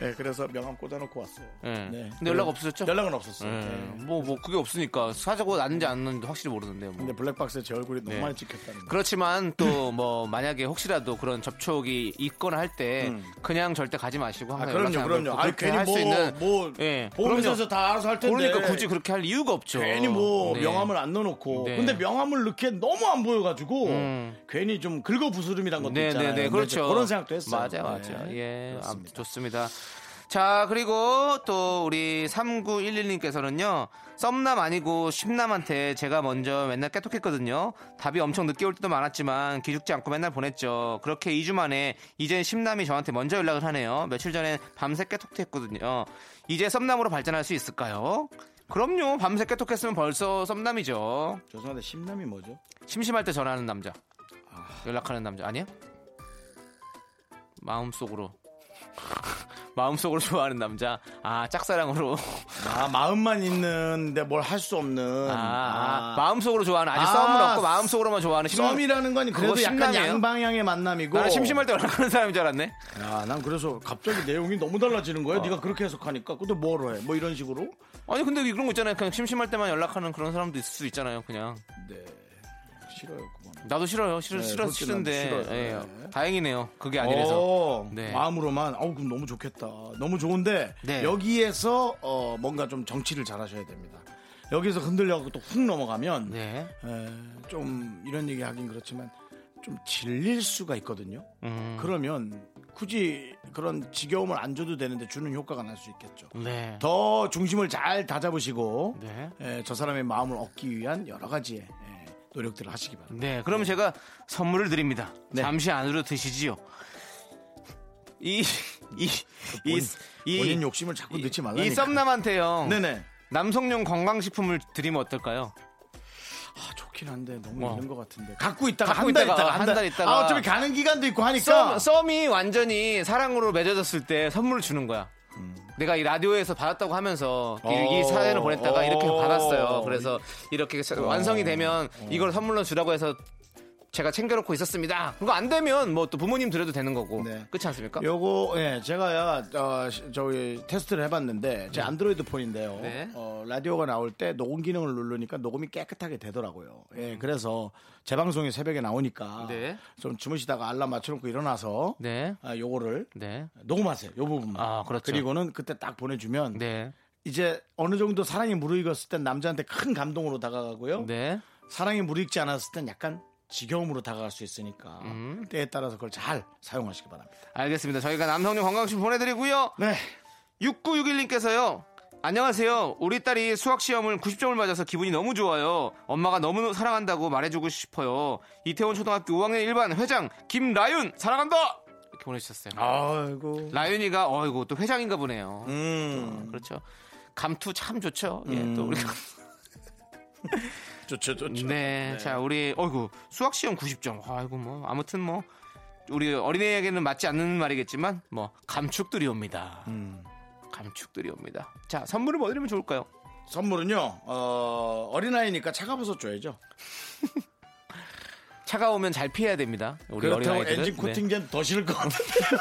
네, 그래서 명함 꽂아놓고 왔어요. 네. 네. 근데 그래, 연락 없으셨죠? 연락은 없었어요. 네. 네. 뭐, 뭐, 그게 없으니까 사자고 났는지 안 났는지 확실히 모르는데요. 뭐. 근데 블랙박스에 제 얼굴이 너무 네. 많이 찍혔다는. 그렇지만 또 뭐, 만약에 혹시라도 그런 접촉이 있거나 할 때 음. 그냥 절대 가지 마시고 항상. 아, 그럼요, 그럼요. 아, 괜히 할 수 뭐, 있는, 뭐, 예. 보험회사에서 다 알아서 할 텐데. 그러니까 굳이 그렇게 할 이유가 없죠. 괜히 뭐, 네. 명함을 안 넣어놓고. 네. 근데 명함을 넣기에 너무 안 보여가지고 음. 괜히 좀 긁어부스름이란 것도 네, 있잖아요. 네네, 네, 그렇죠. 그런 생각도 했어요. 맞아요, 맞아요. 네. 예, 그렇습니다. 아, 좋습니다. 자, 그리고 또 우리 삼구일일 님께서는요, 썸남 아니고 쉼남한테 제가 먼저 맨날 깨톡했거든요. 답이 엄청 늦게 올 때도 많았지만 기죽지 않고 맨날 보냈죠. 그렇게 이 주 만에 이젠 쉼남이 저한테 먼저 연락을 하네요. 며칠 전에 밤새 깨톡도 했거든요. 이제 썸남으로 발전할 수 있을까요? 그럼요. 밤새 깨톡했으면 벌써 썸남이죠. 죄송한데 쉼남이 뭐죠? 심심할 때 전화하는 남자. 아... 연락하는 남자. 아니야? 마음속으로. 마음속으로 좋아하는 남자. 아, 짝사랑으로. 아, 마음만 있는데 뭘 할 수 없는. 아, 아. 아, 마음속으로 좋아하는. 아직 아, 썸을 없고 마음속으로만 좋아하는. 심... 썸이라는 건 그래도 약간 양방향의 만남이고. 나는 심심할 때 연락하는 사람인 줄 알았네. 야, 난 그래서 갑자기 내용이 너무 달라지는 거야. 어. 네가 그렇게 해석하니까. 근데 뭐로 해? 뭐 이런 식으로? 아니, 근데 그런 거 있잖아요. 그냥 심심할 때만 연락하는 그런 사람도 있을 수 있잖아요. 그냥. 네. 싫어요. 그건. 나도 싫어요. 싫어, 네, 싫어, 싫은데. 네. 네. 다행이네요. 그게 아니라서. 네. 마음으로만. 아우, 그럼 너무 좋겠다. 너무 좋은데 네. 여기에서 어, 뭔가 좀 정치를 잘하셔야 됩니다. 여기서 흔들려서 또 훅 넘어가면 네. 에, 좀 이런 얘기 하긴 그렇지만 좀 질릴 수가 있거든요. 음. 그러면 굳이 그런 지겨움을 안 줘도 되는데 주는 효과가 날 수 있겠죠. 네. 더 중심을 잘 다잡으시고 네. 에, 저 사람의 마음을 얻기 위한 여러 가지의 노력들을 하시기 바랍니다. 네, 그럼 네. 제가 선물을 드립니다. 네. 잠시 안으로 드시지요. 이, 이, 이, 이 본인 욕심을 자꾸 넣지 말라니까. 이 썸남한테요. 네네. 남성용 건강식품을 드리면 어떨까요? 아, 좋긴 한데 너무 어. 있는 것 같은데. 갖고 있다가 한 달 있다가 한 달 있다가. 아, 어차피 가는 기간도 있고 하니까. 썸, 썸이 완전히 사랑으로 맺어졌을 때 선물을 주는 거야. 음. 내가 이 라디오에서 받았다고 하면서 이, 이 사연을 보냈다가 이렇게 받았어요. 그래서 이렇게 완성이 되면 이걸 선물로 주라고 해서 제가 챙겨놓고 있었습니다. 그거 안 되면 뭐 또 부모님 드려도 되는 거고. 네. 그렇지 않습니까? 요거 예, 제가 어, 저기 테스트를 해봤는데 제 안드로이드 폰인데요. 네. 어, 라디오가 나올 때 녹음 기능을 누르니까 녹음이 깨끗하게 되더라고요. 예, 그래서 재방송이 새벽에 나오니까 네. 좀 주무시다가 알람 맞춰놓고 일어나서 네. 아, 요거를 네. 녹음하세요. 요 부분만. 아, 그렇죠. 그리고는 그때 딱 보내주면 네. 이제 어느 정도 사랑이 무르익었을 땐 남자한테 큰 감동으로 다가가고요. 네. 사랑이 무르익지 않았을 땐 약간 지겨움으로 다가갈 수 있으니까 음. 때에 따라서 그걸 잘 사용하시기 바랍니다. 알겠습니다. 저희가 남성용 건강식품 보내드리고요. 네. 육구육일 님께서요. 안녕하세요. 우리 딸이 수학시험을 구십 점을 맞아서 기분이 너무 좋아요. 엄마가 너무 사랑한다고 말해주고 싶어요. 이태원 초등학교 오 학년 일 반 회장 김라윤 사랑한다. 이렇게 보내주셨어요. 아이고. 라윤이가 어이고 또 회장인가 보네요. 음. 또, 그렇죠. 감투 참 좋죠. 음. 예, 또 우리가 좋죠, 좋죠. 네, 네. 자, 우리 어이구 수학 시험 구십 점. 아이고 뭐 아무튼 뭐 우리 어린애에게는 맞지 않는 말이겠지만 뭐 감축들이 옵니다. 음. 감축들이 옵니다. 자, 선물을 뭐 드리면 좋을까요? 선물은요. 어, 어린아이니까 차가워서 줘야죠. 차가우면 잘 피해야 됩니다. 우리 그렇다고 엔진 코팅제는 네. 더 싫을 것 같은데요.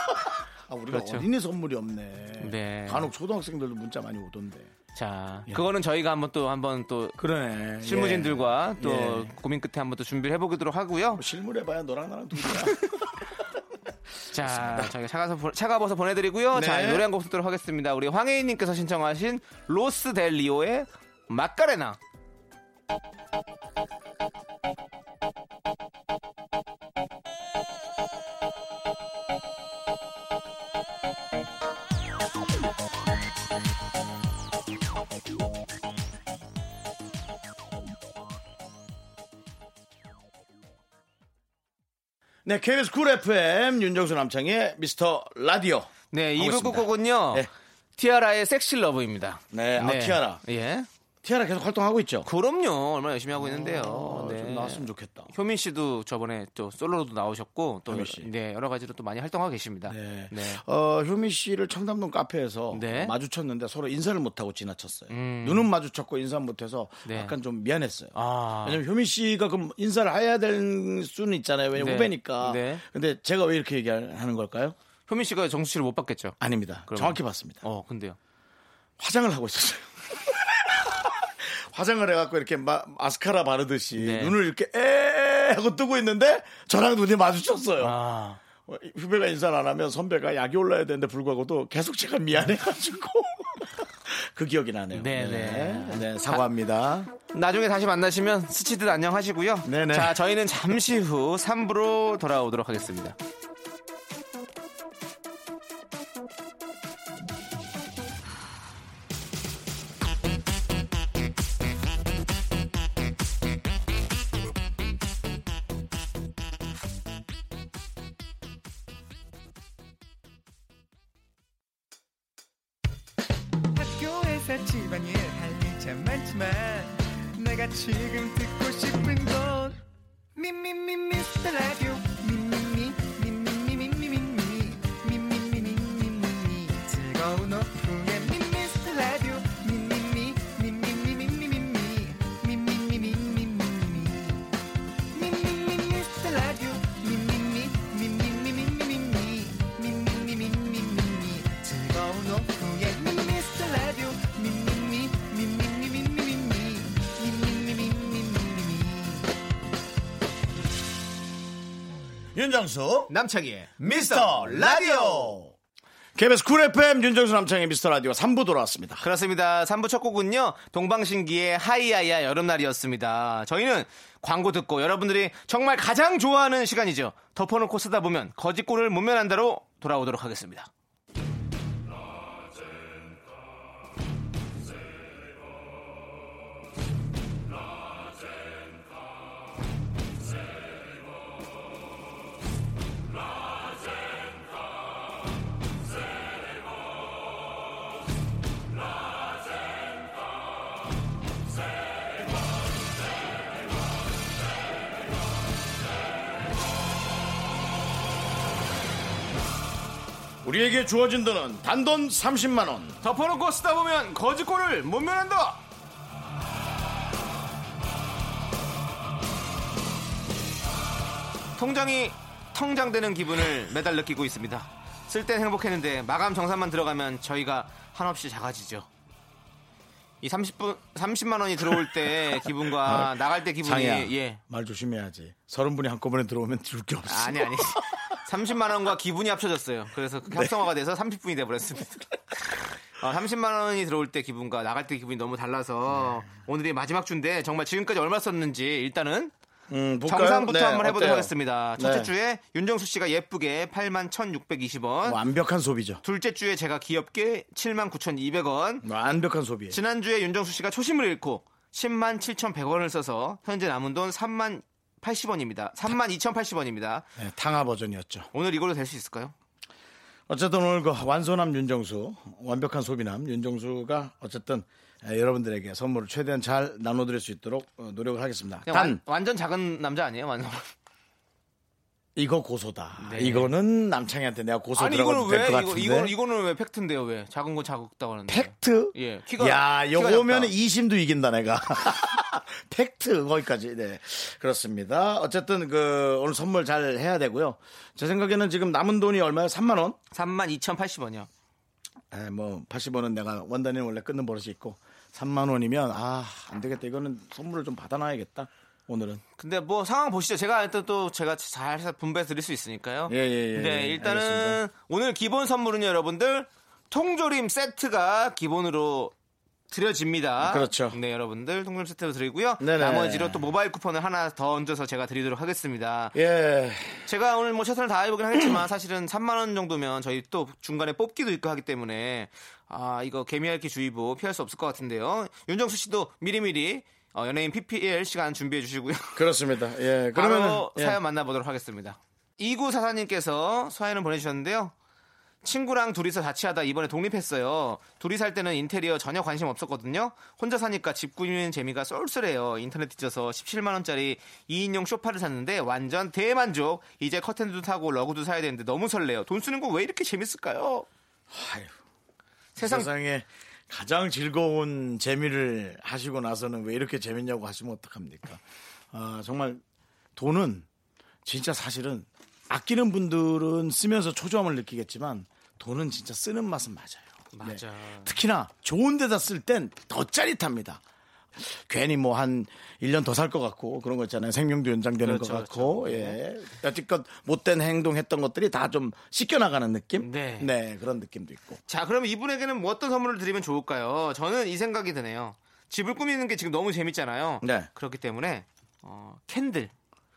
아, 우리가 그렇죠. 어린이 선물이 없네. 네. 간혹 초등학생들도 문자 많이 오던데. 자, 예. 그거는 저희가 한번 또 한번 또 그러네. 실무진들과 예. 또 예. 고민 끝에 한번 또 준비를 해보기로 하고요. 뭐 실물해봐야 너랑 나랑 둘이야. 자, 저희가 차가워서, 차가워서 보내드리고요. 네. 자, 노래 한 곡 듣도록 하겠습니다. 우리 황혜인님께서 신청하신 로스 델 리오의 마카레나. 네, 케이비에스 쿨 에프엠 윤정수 남창의 미스터 라디오. 네, 이 부 곡은요. 네. 티아라의 섹시 러브입니다. 네, 네. 아, 티아라. 예. 티아라 계속 활동하고 있죠? 그럼요. 얼마나 열심히 하고 있는데요. 오, 네. 좀 나왔으면 좋겠다. 효민 씨도 저번에 또 솔로로도 나오셨고 또 네, 여러 가지로 또 많이 활동하고 계십니다. 네. 네. 어, 효민 씨를 청담동 카페에서 네. 마주쳤는데 서로 인사를 못하고 지나쳤어요. 음. 눈은 마주쳤고 인사 못해서 네. 약간 좀 미안했어요. 아. 왜냐면 효민 씨가 그럼 인사를 해야 될 수는 있잖아요. 왜냐면 네. 후배니까. 네. 근데 제가 왜 이렇게 얘기하는 걸까요? 효민 씨가 정수 씨를 못 봤겠죠? 아닙니다. 그러면. 정확히 봤습니다. 어, 근데요? 화장을 하고 있었어요. 화장을 해갖고 이렇게 마, 마스카라 바르듯이 네. 눈을 이렇게 에 하고 뜨고 있는데 저랑 눈이 마주쳤어요. 아. 후배가 인사를 안 하면 선배가 약이 올라야 되는데 불구하고도 계속 제가 미안해가지고 그 기억이 나네요. 네네. 네. 네, 사과합니다. 다, 나중에 다시 만나시면 스치듯 안녕하시고요. 네네. 자, 저희는 잠시 후 삼 부로 돌아오도록 하겠습니다. 윤정수 남창희의 미스터라디오 케이비에스 쿨 에프엠 윤정수 남창희의 미스터라디오 삼 부 돌아왔습니다. 그렇습니다. 삼 부 첫 곡은요 동방신기의 하이아이야 여름날이었습니다. 저희는 광고 듣고 여러분들이 정말 가장 좋아하는 시간이죠. 덮어놓고 쓰다 보면 거짓골을 못 면한다로 돌아오도록 하겠습니다. 우리에게 주어진 돈은 단돈 삼십만 원. 덮어놓고 쓰다 보면 거짓골을 못 면한다. 통장이 텅장되는 기분을 매달 느끼고 있습니다. 쓸 땐 행복했는데 마감 정산만 들어가면 저희가 한없이 작아지죠. 이 삼십 분, 삼십만 원이 들어올 때 기분과 아, 나갈 때 기분이 장이야, 예. 말 조심해야지. 서른 분이 한꺼번에 들어오면 줄 게 없어. 아니 아니. 삼십만 원과 기분이 합쳐졌어요. 그래서 합성화가 네. 돼서 삼십 분이 돼버렸습니다. 어, 삼십만 원이 들어올 때 기분과 나갈 때 기분이 너무 달라서 네. 오늘이 마지막 주인데 정말 지금까지 얼마 썼는지 일단은 음, 정산부터 네, 한번 해보도록 어때요? 하겠습니다. 첫째 네. 주에 윤정수 씨가 예쁘게 팔만 천육백이십 원. 완벽한 소비죠. 둘째 주에 제가 귀엽게 칠만 구천이백 원. 완벽한 소비예요. 지난주에 윤정수 씨가 초심을 잃고 십만 칠천백 원을 써서 현재 남은 돈 삼만 팔십 원입니다. 삼만 이천팔십 원입니다. 네, 탕화 버전이었죠. 오늘 이걸로 될 수 있을까요? 어쨌든 오늘 그 완소남 윤정수, 완벽한 소비남 윤정수가 어쨌든 여러분들에게 선물을 최대한 잘 나눠드릴 수 있도록 노력을 하겠습니다. 단 완, 완전 작은 남자 아니에요? 완전. 이거 고소다. 네. 이거는 남창희한테 내가 고소 아니, 들어가도 될 것 같은데. 이거, 이거는 왜 팩트인데요? 왜 작은 거 작다고 하는데. 팩트? 예. 키가, 야, 키가 요거면 이심도 이긴다 내가. 팩트 거기까지. 네, 그렇습니다. 어쨌든 그 오늘 선물 잘 해야 되고요. 제 생각에는 지금 남은 돈이 얼마예요? 삼만 원? 삼만 이천팔십 원이요. 에, 뭐 팔십 원은 내가 원단이 원래 끊는 버릇이 있고 삼만 원이면 아, 안 되겠다. 이거는 선물을 좀 받아놔야겠다. 오늘은. 근데 뭐 상황 보시죠. 제가 일단 또 제가 잘 분배해 드릴 수 있으니까요. 예예예. 예, 예, 네, 일단은 알겠습니다. 오늘 기본 선물은요, 여러분들 통조림 세트가 기본으로 드려집니다. 그렇죠. 네, 여러분들 통조림 세트로 드리고요. 네네. 나머지로 또 모바일 쿠폰을 하나 더 얹어서 제가 드리도록 하겠습니다. 예. 제가 오늘 뭐 최선을 다해보긴 하겠지만 사실은 삼만 원 정도면 저희 또 중간에 뽑기도 있고 하기 때문에 아, 이거 개미핥기 주의보 피할 수 없을 것 같은데요. 윤정수 씨도 미리미리. 어, 연예인 피피엘 시간 준비해 주시고요. 그렇습니다. 예, 그러면 예. 사연 만나보도록 하겠습니다. 이구사사님께서 사연을 보내주셨는데요. 친구랑 둘이서 자취하다 이번에 독립했어요. 둘이 살 때는 인테리어 전혀 관심 없었거든요. 혼자 사니까 집 꾸미는 재미가 쏠쏠해요. 인터넷 뒤져서 십칠만 원짜리 이 인용 쇼파를 샀는데 완전 대만족. 이제 커튼도 타고 러그도 사야 되는데 너무 설레요. 돈 쓰는 거 왜 이렇게 재밌을까요? 아휴, 세상... 세상에 가장 즐거운 재미를 하시고 나서는 왜 이렇게 재밌냐고 하시면 어떡합니까? 아, 정말 돈은 진짜 사실은 아끼는 분들은 쓰면서 초조함을 느끼겠지만 돈은 진짜 쓰는 맛은 맞아요. 맞아. 네. 특히나 좋은 데다 쓸 땐 더 짜릿합니다. 괜히 뭐 한 일 년 더 살 것 같고 그런 거 있잖아요. 생명도 연장되는 그렇죠, 것 같고 그렇죠. 예. 여태껏 못된 행동했던 것들이 다 좀 씻겨나가는 느낌? 네. 네, 그런 느낌도 있고. 자, 그럼 이분에게는 뭐 어떤 선물을 드리면 좋을까요? 저는 이 생각이 드네요. 집을 꾸미는 게 지금 너무 재밌잖아요. 네. 그렇기 때문에 어, 캔들.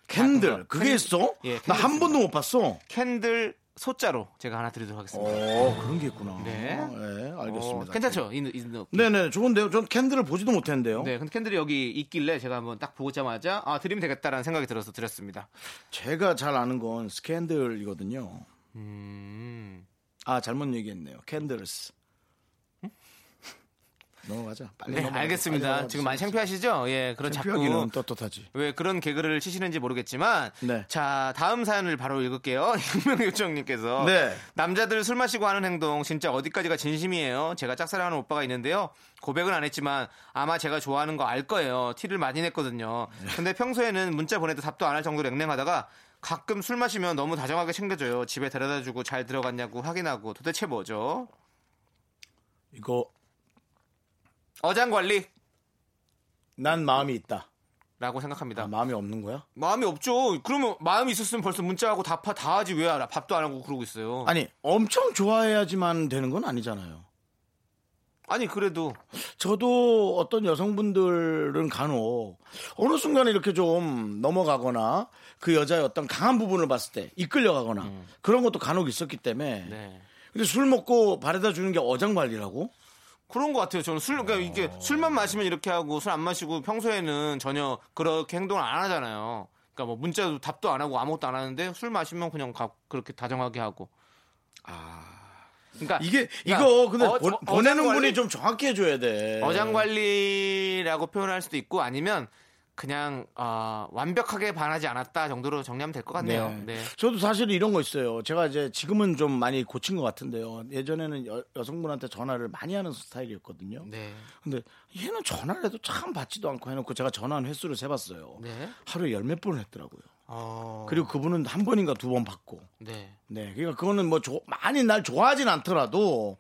캔들? 아, 그게 캔... 있어? 예, 나 한 번도 못 봤어. 캔들. 소자로 제가 하나 드리도록 하겠습니다. 오, 그런 게 있구나. 네, 아, 네 알겠습니다. 오, 괜찮죠? 이, 이, 네네, 좋은데요. 전 캔들을 보지도 못했는데요. 네, 근데 캔들이 여기 있길래 제가 한번 딱 보자마자 아 드리면 되겠다라는 생각이 들어서 드렸습니다. 제가 잘 아는 건 스캔들이거든요. 음, 아 잘못 얘기했네요. 캔들스. 응? 넘어가자. 빨리. 네, 넘어가자. 알겠습니다. 빨리 지금 많이 창피하시죠? 예, 그런 창피하기는 자꾸 떳떳하지. 왜 그런 개그를 치시는지 모르겠지만, 네. 자 다음 사연을 바로 읽을게요. 익명 요청님께서 네. 남자들 술 마시고 하는 행동 진짜 어디까지가 진심이에요. 제가 짝사랑하는 오빠가 있는데요. 고백은 안 했지만 아마 제가 좋아하는 거 알 거예요. 티를 많이 냈거든요. 근데 평소에는 문자 보내도 답도 안 할 정도로 냉랭하다가 가끔 술 마시면 너무 다정하게 챙겨줘요. 집에 데려다주고 잘 들어갔냐고 확인하고 도대체 뭐죠? 이거 어장관리. 난 마음이 있다 라고 생각합니다. 아, 마음이 없는 거야? 마음이 없죠. 그러면 마음이 있었으면 벌써 문자하고 다, 다 하지 왜 알아? 밥도 안 하고 그러고 있어요. 아니 엄청 좋아해야지만 되는 건 아니잖아요. 아니 그래도 저도 어떤 여성분들은 간혹 어느 순간에 이렇게 좀 넘어가거나 그 여자의 어떤 강한 부분을 봤을 때 이끌려가거나 음. 그런 것도 간혹 있었기 때문에 네. 근데 술 먹고 바래다 주는 게 어장관리라고? 그런 것 같아요. 저는 술, 그러니까 이게 술만 마시면 이렇게 하고 술 안 마시고 평소에는 전혀 그렇게 행동을 안 하잖아요. 그러니까 뭐 문자도 답도 안 하고 아무것도 안 하는데 술 마시면 그냥 가, 그렇게 다정하게 하고. 아, 그러니까 이게 그러니까 이거 근데 어, 보, 보내는 관리? 분이 좀 정확히 해줘야 돼. 어장 관리라고 표현할 수도 있고 아니면 그냥 어, 완벽하게 반하지 않았다 정도로 정리하면 될 것 같네요. 네. 네. 저도 사실 이런 거 있어요. 제가 이제 지금은 좀 많이 고친 것 같은데요. 예전에는 여, 여성분한테 전화를 많이 하는 스타일이었거든요. 네. 근데 얘는 전화를 해도 참 받지도 않고 해놓고 제가 전화한 횟수를 세봤어요. 네. 하루에 열 몇 번을 했더라고요. 어... 그리고 그분은 한 번인가 두 번 받고. 네. 네. 그러니까 그거는 뭐 조, 많이 날 좋아하진 않더라도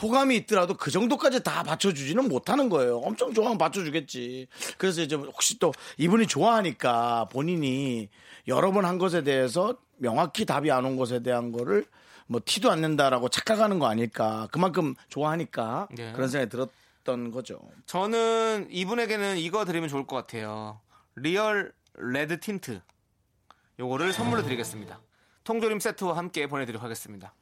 호감이 있더라도 그 정도까지 다 받쳐주지는 못하는 거예요. 엄청 좋아하면 받쳐주겠지. 그래서 이제 혹시 또 이분이 좋아하니까 본인이 여러 번 한 것에 대해서 명확히 답이 안 온 것에 대한 거를 뭐 티도 안 낸다라고 착각하는 거 아닐까. 그만큼 좋아하니까 네. 그런 생각이 들었던 거죠. 저는 이분에게는 이거 드리면 좋을 것 같아요. 리얼 레드 틴트 요거를 선물로 드리겠습니다. 통조림 세트와 함께 보내드리도록 하겠습니다.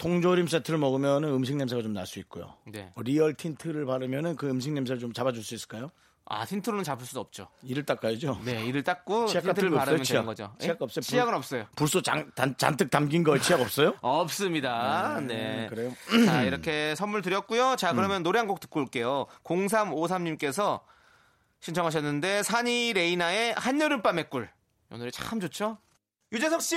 통조림 세트를 먹으면 음식 냄새가 좀 날 수 있고요. 네. 리얼 틴트를 바르면 그 음식 냄새를 좀 잡아줄 수 있을까요? 아 틴트로는 잡을 수 없죠. 이를 닦아야죠. 네, 이를 닦고 틴트를 바르면 없어요, 되는 거죠. 치약 없어요. 치약은 없어요. 불소 잔, 단, 잔뜩 담긴 거 치약 없어요? 없습니다. 아, 네, 음, 그래요. 자 이렇게 선물 드렸고요. 자 그러면 음. 노래 한 곡 듣고 올게요. 공삼오삼님께서 신청하셨는데 산이 레이나의 한여름밤의 꿀. 이 노래 참 좋죠. 유재석 씨.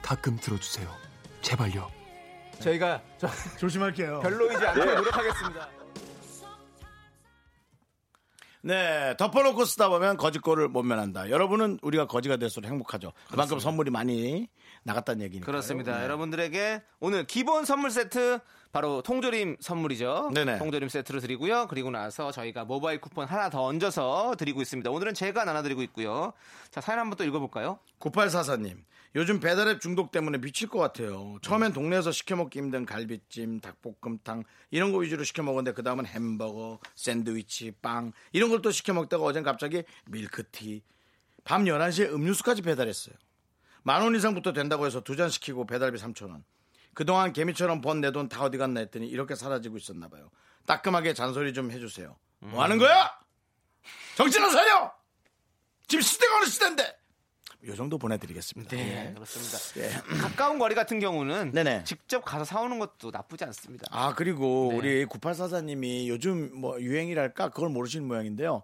가끔 들어주세요. 제발요. 저희가 저, 조심할게요. 별로이지 않게 네. 노력하겠습니다. 네. 덮어놓고 쓰다 보면 거짓골을 못 면한다. 여러분은 우리가 거지가 될수록 행복하죠. 그렇습니다. 그만큼 선물이 많이 나갔다는 얘기니까. 그렇습니다. 네. 여러분들에게 오늘 기본 선물 세트 바로 통조림 선물이죠. 네네. 통조림 세트로 드리고요. 그리고 나서 저희가 모바일 쿠폰 하나 더 얹어서 드리고 있습니다. 오늘은 제가 나눠드리고 있고요. 자, 사연 한번 또 읽어볼까요? 구팔사사님. 요즘 배달앱 중독 때문에 미칠 것 같아요. 처음엔 동네에서 시켜먹기 힘든 갈비찜, 닭볶음탕 이런 거 위주로 시켜먹었는데 그 다음은 햄버거, 샌드위치, 빵 이런 걸 또 시켜먹다가 어젠 갑자기 밀크티, 밤 열한 시에 음료수까지 배달했어요. 만 원 이상부터 된다고 해서 두 잔 시키고 배달비 삼천 원. 그동안 개미처럼 번 내 돈 다 어디 갔나 했더니 이렇게 사라지고 있었나 봐요. 따끔하게 잔소리 좀 해주세요. 뭐 하는 거야? 정신을 차려! 지금 시대가 어느 시대인데! 요 정도 보내드리겠습니다. 네, 네. 그렇습니다. 네. 가까운 거리 같은 경우는 네네. 직접 가서 사오는 것도 나쁘지 않습니다. 아, 그리고 네. 우리 구팔사사님이 요즘 뭐 유행이랄까 그걸 모르시는 모양인데요.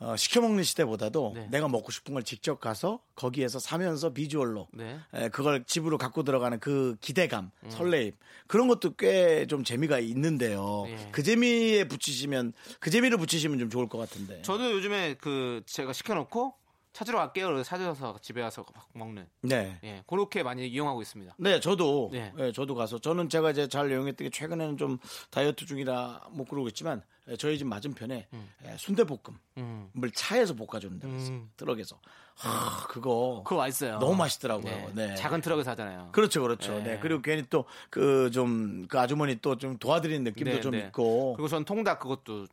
어, 시켜먹는 시대보다도 네. 내가 먹고 싶은 걸 직접 가서 거기에서 사면서 비주얼로 네. 에, 그걸 집으로 갖고 들어가는 그 기대감, 음. 설레임 그런 것도 꽤 좀 재미가 있는데요. 네. 그 재미에 붙이시면 그 재미를 붙이시면 좀 좋을 것 같은데. 저도 요즘에 그 제가 시켜놓고 찾으러 갈게요. 그래서 찾아서 집에 와서 막 먹는. 네. 예, 그렇게 많이 이용하고 있습니다. 네, 저도. 네. 예, 저도 가서. 저는 제가 이제 잘 이용했던 게 최근에는 좀 다이어트 중이라 못 그러고 있지만 예, 저희 집 맞은편에 음. 예, 순대볶음을 음. 차에서 볶아주는 데가 있어요. 음. 트럭에서. 하, 그거. 그거 맛있어요. 너무 맛있더라고요. 네. 네. 작은 트럭에서 하잖아요. 그렇죠, 그렇죠. 네. 네. 그리고 괜히 또 그 좀, 그 아주머니 또 좀 도와드리는 느낌도 네, 좀 네. 있고. 그리고 전 통닭 그것도.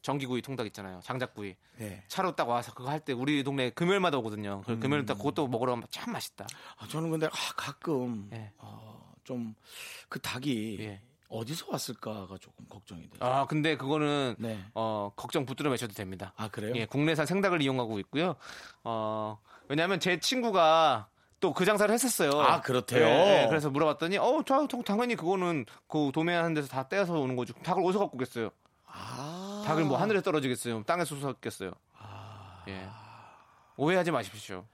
전기구이 통닭 있잖아요. 장작구이. 네. 차로 딱 와서 그거 할 때 우리 동네 금요일마다 오거든요. 음. 금요일 딱 그것도 먹으러 가면 참 맛있다. 아, 저는 근데 아, 가끔 네. 아, 좀 그 닭이 네. 어디서 왔을까가 조금 걱정이 돼요. 아, 근데 그거는 네. 어, 걱정 붙들어 매셔도 됩니다. 아, 그래요? 예, 국내산 생닭을 이용하고 있고요. 어, 왜냐하면 제 친구가 또 그 장사를 했었어요. 아, 그렇대요. 네, 네. 그래서 물어봤더니 어, 저, 저 당연히 그거는 그 도매하는 데서 다 떼어서 오는 거지. 닭을 어디서 갖고 오겠어요? 아~ 닭을 뭐 하늘에 떨어지겠어요? 땅에 솟았겠어요? 아~ 예. 오해하지 마십시오.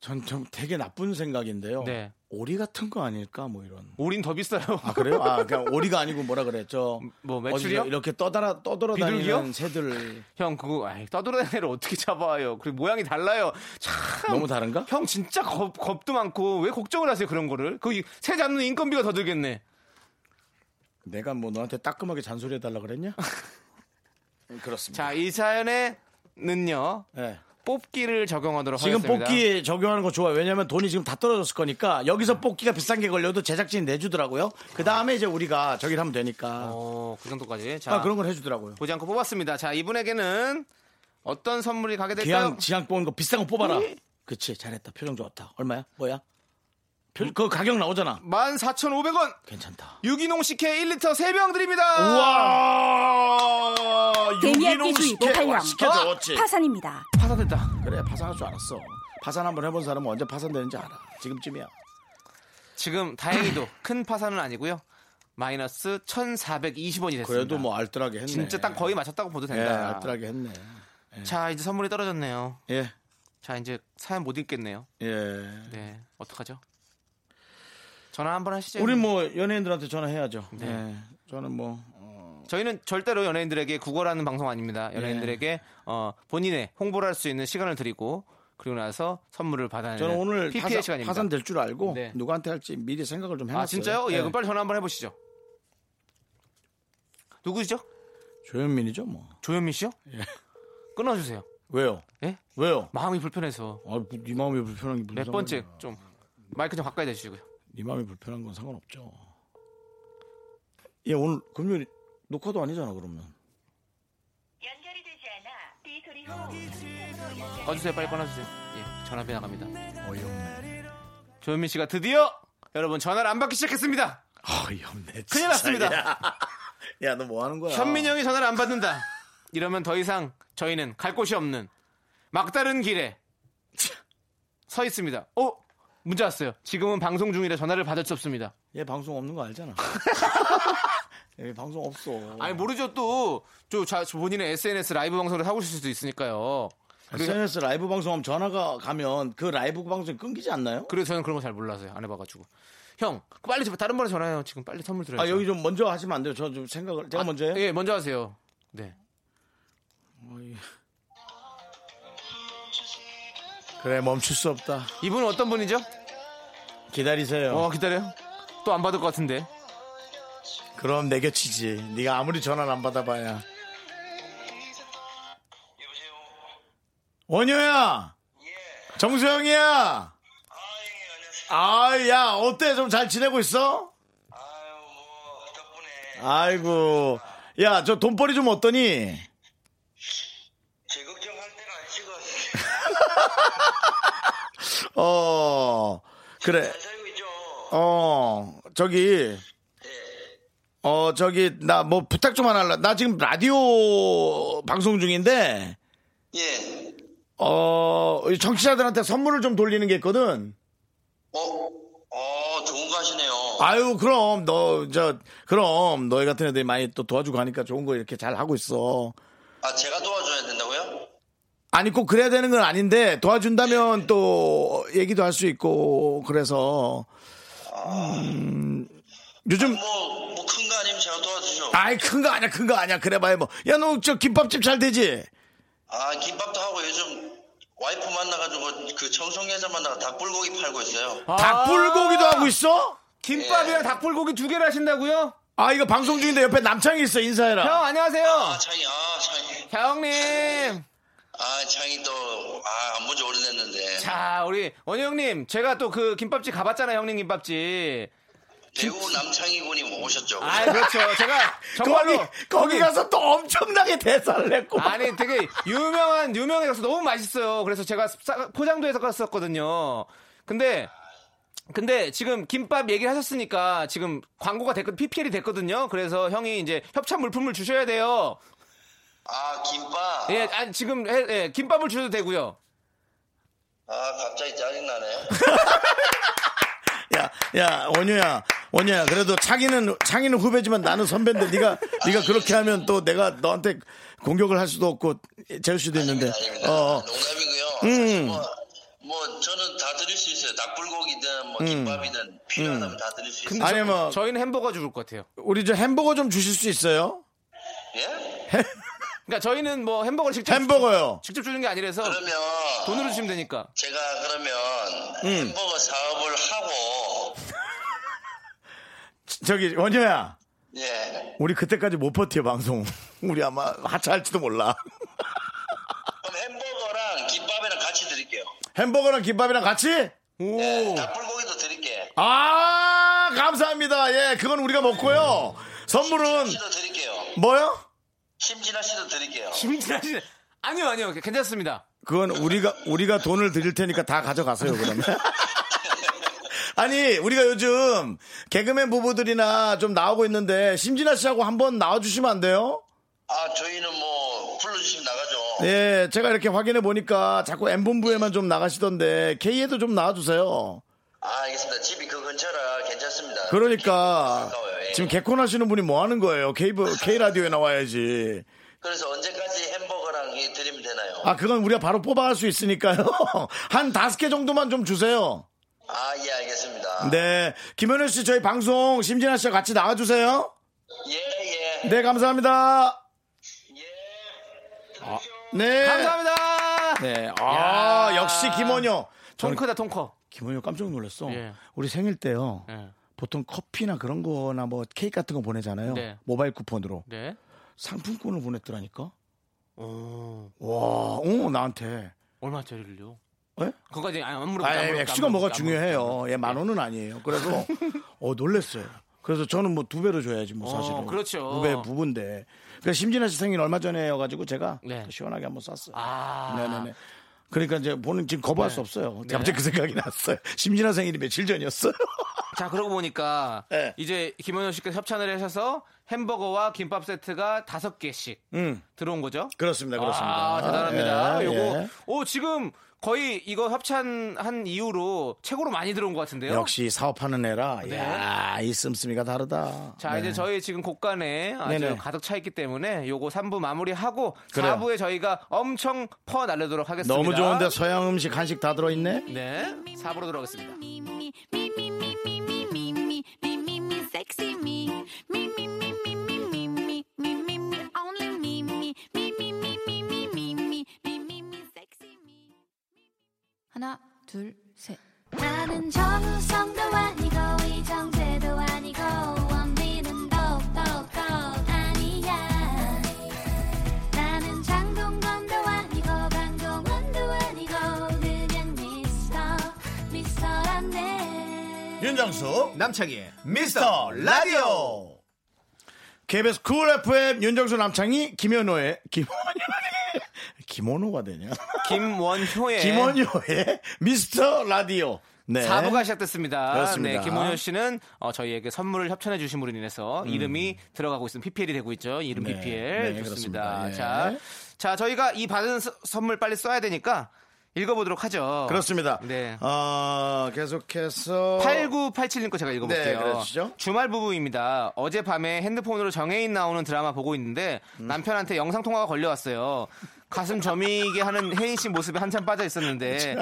전, 전 되게 나쁜 생각인데요. 네. 오리 같은 거 아닐까 뭐 이런. 오린 더 비싸요. 아, 그래요? 아, 그냥 오리가 아니고 뭐라 그래? 저 뭐 매출이요? 이렇게 떠다라 떠돌아다니는 비둘기요? 새들. 형 그거 아이, 떠돌아다니는 애를 어떻게 잡아요? 그리고 모양이 달라요. 참. 너무 다른가? 형 진짜 겁 겁도 많고 왜 걱정을 하세요 그런 거를? 그 새 잡는 인건비가 더 들겠네. 내가 뭐 너한테 따끔하게 잔소리해달라 그랬냐? 그렇습니다. 자, 이 사연에는요. 네. 뽑기를 적용하도록 지금 하겠습니다. 지금 뽑기 적용하는 거 좋아요. 왜냐하면 돈이 지금 다 떨어졌을 거니까 여기서 뽑기가 비싼 게 걸려도 제작진이 내주더라고요. 그 다음에 이제 우리가 저기를 하면 되니까. 어, 그 정도까지. 자, 아, 그런 걸 해주더라고요. 보지 않고 뽑았습니다. 자, 이분에게는 어떤 선물이 가게 될까요? 기왕 지향 뽑은 거 비싼 거 뽑아라. 네? 그치, 잘했다. 표정 좋았다. 얼마야? 뭐야? 그 가격 나오잖아. 만 사천오백 원. 괜찮다. 유기농 식혜 일 리터 세 병 드립니다. 우와. 유기농 식혜. 식혜 좋았지. 파산입니다. 파산됐다. 그래, 파산할 줄 알았어. 파산 한번 해본 사람은 언제 파산되는지 알아. 지금쯤이야. 지금 다행히도 큰 파산은 아니고요. 마이너스 천사백이십 원이 됐습니다. 그래도 뭐 알뜰하게 했네. 진짜 딱 거의 맞췄다고 봐도 된다. 예, 알뜰하게 했네. 예. 자, 이제 선물이 떨어졌네요. 예. 자, 이제 사연 못 읽겠네요. 예. 네. 어떡하죠? 전화 한번 하시죠. 우리 뭐 연예인들한테 전화해야죠. 네. 네. 저는 뭐 어... 저희는 절대로 연예인들에게 구걸하는 방송 아닙니다. 연예인들에게 네. 어, 본인의 홍보를 할 수 있는 시간을 드리고 그리고 나서 선물을 받아내는 저는 오늘 피피의 시간입니다. 파산될 줄 알고 네. 누구한테 할지 미리 생각을 좀 해놨어요. 아, 진짜요? 네. 예, 그럼 빨리 전화 한번 해보시죠. 누구시죠? 조현민이죠, 뭐. 조현민 씨요? 예. 끊어주세요. 왜요? 예? 왜요? 마음이 불편해서. 아, 네 마음이 불편한 게 무슨 상관이야. 몇 번째 좀 마이크 좀 가까이 대주시고요. 네 마음이 불편한 건 상관없죠. 예, 오늘 금요일 녹화도 아니잖아 그러면. 연결이 되지 않아. 이 소리 후. 꺼주세요, 빨리 꺼놔주세요. 예, 전화비 나갑니다. 어이없네. 조현민 씨가 드디어 여러분 전화를 안 받기 시작했습니다. 어이없네. 진짜. 큰일 났습니다. 야, 너 뭐 하는 거야? 현민이 형이 전화를 안 받는다. 이러면 더 이상 저희는 갈 곳이 없는 막다른 길에 서 있습니다. 어? 문자 왔어요. 지금은 방송 중이라 전화를 받을 수 없습니다. 얘 방송 없는 거 알잖아. 얘 방송 없어. 아니 모르죠 또. 저, 저 본인의 에스엔에스 라이브 방송을 하고 있을 수도 있으니까요. 에스엔에스 라이브 방송하면 전화가 가면 그 라이브 방송이 끊기지 않나요? 그래서 저는 그런 거 잘 몰라서요. 안 해봐가지고. 형 빨리 다른 번에 전화해요. 지금 빨리 선물 드려요. 아, 여기 좀 먼저 하시면 안 돼요. 저 좀 생각을 제가 아, 먼저 해요? 예, 먼저 하세요. 네. 어이. 그래, 멈출 수 없다. 이분은 어떤 분이죠? 기다리세요. 어, 기다려요? 또 안 받을 것 같은데. 그럼 내 곁이지. 네가 아무리 전화를 안 받아봐야. 여보세요? 원효야. 예. 정수영이야. 아, 예, 안녕하세요. 아, 야, 어때? 좀 잘 지내고 있어? 아유, 뭐 덕분에. 아이고, 야, 저 돈벌이 좀 어떠니? 어, 그래. 어, 저기. 어, 저기, 나 뭐 부탁 좀 하나 할라. 나 지금 라디오 방송 중인데. 예. 어, 정치자들한테 선물을 좀 돌리는 게 있거든. 어? 어, 좋은 거 하시네요. 아유, 그럼, 너, 저, 그럼, 너희 같은 애들이 많이 또 도와주고 하니까 좋은 거 이렇게 잘 하고 있어. 아, 제가 도와줘야 된다고요? 아니, 꼭 그래야 되는 건 아닌데, 도와준다면 네. 또, 얘기도 할 수 있고, 그래서. 아, 음, 요즘. 뭐, 뭐, 큰 거 아니면 제가 도와주죠. 아이, 큰 거 아니야, 큰 거 아니야. 그래봐야 뭐. 야, 너, 저, 김밥집 잘 되지? 아, 김밥도 하고 요즘. 와이프 만나가지고 그 청송여자 만나가 닭불고기 팔고 있어요. 아~ 닭불고기도 하고 있어? 김밥이랑 예. 닭불고기 두 개를 하신다고요? 아 이거 방송 중인데 옆에 남창이 있어. 인사해라. 형 안녕하세요. 아 창이. 아 창이. 형님. 아 창이 또 아 안 본 지 오래됐는데. 자 우리 원효 형님 제가 또 그 김밥집 가봤잖아요. 형님 김밥집. 대구 남창희 군이 오셨죠. 아 그렇죠. 제가 정말로 거기, 거기 가서 또 엄청나게 대사를 했고. 아니 되게 유명한 유명해서 너무 맛있어요. 그래서 제가 포장도 해서 갔었거든요. 근데 근데 지금 김밥 얘기를 하셨으니까 지금 광고가 됐거든. 피피엘이 됐거든요. 그래서 형이 이제 협찬 물품을 주셔야 돼요. 아 김밥. 예, 아니 지금 해, 예, 김밥을 주셔도 되고요. 아 갑자기 짜증나네. 야, 야, 원효야, 원효야. 그래도 창이는 창이는 후배지만 나는 선배인데 네가 네가 그렇게 하면 또 내가 너한테 공격을 할 수도 없고 재울 수도 있는데. 아닙니다, 아닙니다. 어, 농담이고요. 음. 뭐, 뭐 저는 다 드릴 수 있어요. 닭불고기든 뭐 김밥이든 음. 필요하다면 음. 다 드릴 수 있어요. 아니 뭐 저희는 햄버거 줄 것 같아요. 우리 저 햄버거 좀 주실 수 있어요? 예? 그러니까 저희는 뭐 햄버거를 직접 햄버거요. 직접 주는 게 아니라서 그러면 돈으로 주시면 되니까. 제가 그러면 음. 햄버거 사업을 하고 저기 원효야. 예. 우리 그때까지 못 버텨 방송. 우리 아마 하차할지도 몰라. 그럼 햄버거랑 김밥이랑 같이 드릴게요. 햄버거랑 김밥이랑 같이? 오. 예, 닭불고기도 드릴게. 아 감사합니다. 예, 그건 우리가 먹고요. 선물은 뭐요? 심진아 씨도 드릴게요. 심진아 씨 아니요 아니요 괜찮습니다. 그건 우리가 우리가 돈을 드릴 테니까 다 가져가세요 그러면. 아니 우리가 요즘 개그맨 부부들이나 좀 나오고 있는데 심진아 씨하고 한번 나와주시면 안 돼요? 아 저희는 뭐 불러주시면 나가죠. 예 제가 이렇게 확인해 보니까 자꾸 M본부에만 좀 나가시던데 K에도 좀 나와주세요. 아 알겠습니다. 집이 그 근처라 괜찮습니다. 그러니까 예. 지금 개콘 하시는 분이 뭐 하는 거예요? K, K 라디오에 나와야지. 그래서 언제까지 햄버거랑 드리면 되나요? 아 그건 우리가 바로 뽑아 할 수 있으니까요. 한 다섯 개 정도만 좀 주세요. 아 예 알겠습니다. 네 김현우 씨 저희 방송 심진아 씨와 같이 나와주세요. 예예. 예. 네 감사합니다. 예. 아, 네 감사합니다. 네 아 역시 김원효. 통크다 통커. 김원효 깜짝 놀랐어. 예. 우리 생일 때요. 예. 보통 커피나 그런 거나 뭐 케이크 같은 거 보내잖아요. 네. 모바일 쿠폰으로. 네. 상품권을 보냈더라니까. 오. 와, 어, 나한테. 얼마짜리를요? 예? 그거까지 안 물어봤다. 아, 액수가 뭐가 중요해요. 예, 만 원은 아니에요. 그래서 어, 놀랬어요. 그래서 저는 뭐 두 배로 줘야지 뭐 사실은. 어, 그렇죠. 두 배 부분인데. 그래서 심진아 씨 생일 얼마 전에여 가지고 제가 네. 시원하게 한번 쐈어요. 아. 네네네. 그러니까 이제 보는 지금 거부할 네. 수 없어요. 네. 갑자기 그 생각이 났어요. 심진아 생일이 며칠 전이었어요. 자 그러고 보니까 네. 이제 김원효 씨께서 협찬을 하셔서 햄버거와 김밥 세트가 다섯 개씩 음. 들어온 거죠? 그렇습니다, 그렇습니다. 아, 대단합니다. 예, 요거 예. 오 지금 거의 이거 협찬한 이후로 최고로 많이 들어온 것 같은데요? 역시 사업하는 애라. 네. 야, 이 씀씀이가 다르다. 자 네. 이제 저희 지금 곳간에 아주 네네. 가득 차 있기 때문에 요거 삼 부 마무리하고 그래요. 사 부에 저희가 엄청 퍼 날려도록 하겠습니다. 너무 좋은데 서양 음식 한식 다 들어있네. 네, 사 부로 들어가겠습니다. Sexy me, me, me, me, me, me, me, me, me, me, me, only me, me, me, me, me, me, me, me, me, me, me, sexy me. 하나, 둘, 셋. 나는 정우성도 아니고 이정재도 아니고 원빈은 더욱더 아니야. 나는 장동건도 아니고 강동원도 아니고 그냥 미스터 미스터란데. 윤정수 남창희의 미스터 라디오 케이비에스 쿨 에프엠 윤정수 남창희 김현호의 김원효의 김원호가 되냐 김원효의 김원효의 미스터 라디오 네. 사 부가 시작됐습니다. 그렇습니다. 네, 김원효 씨는 어, 저희에게 선물을 협찬해 주신 분으로 인해서 음. 이름이 들어가고 있습니다. 피피엘이 되고 있죠. 이름 네, 피피엘. 네, 좋습니다. 네. 자, 자, 저희가 이 받은 서, 선물 빨리 써야 되니까 읽어보도록 하죠. 그렇습니다. 네. 어, 계속해서. 팔구팔칠 님 거 제가 읽어볼게요. 네, 그러시죠. 주말 부부입니다. 어젯밤에 핸드폰으로 정해인 나오는 드라마 보고 있는데 음. 남편한테 영상통화가 걸려왔어요. 가슴 저미게 하는 혜인 씨 모습에 한참 빠져 있었는데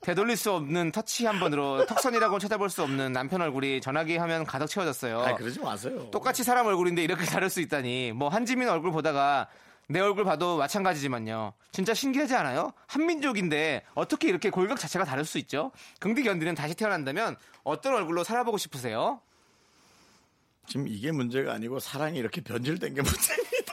되돌릴 수 없는 터치 한 번으로 턱선이라고는 찾아볼 수 없는 남편 얼굴이 전화기 화면 가득 채워졌어요. 아, 그러지 마세요. 똑같이 사람 얼굴인데 이렇게 다를 수 있다니. 뭐 한지민 얼굴 보다가 내 얼굴 봐도 마찬가지지만요. 진짜 신기하지 않아요? 한민족인데 어떻게 이렇게 골격 자체가 다를 수 있죠? 긍디 견디는 다시 태어난다면 어떤 얼굴로 살아보고 싶으세요? 지금 이게 문제가 아니고 사랑이 이렇게 변질된 게 문제입니다.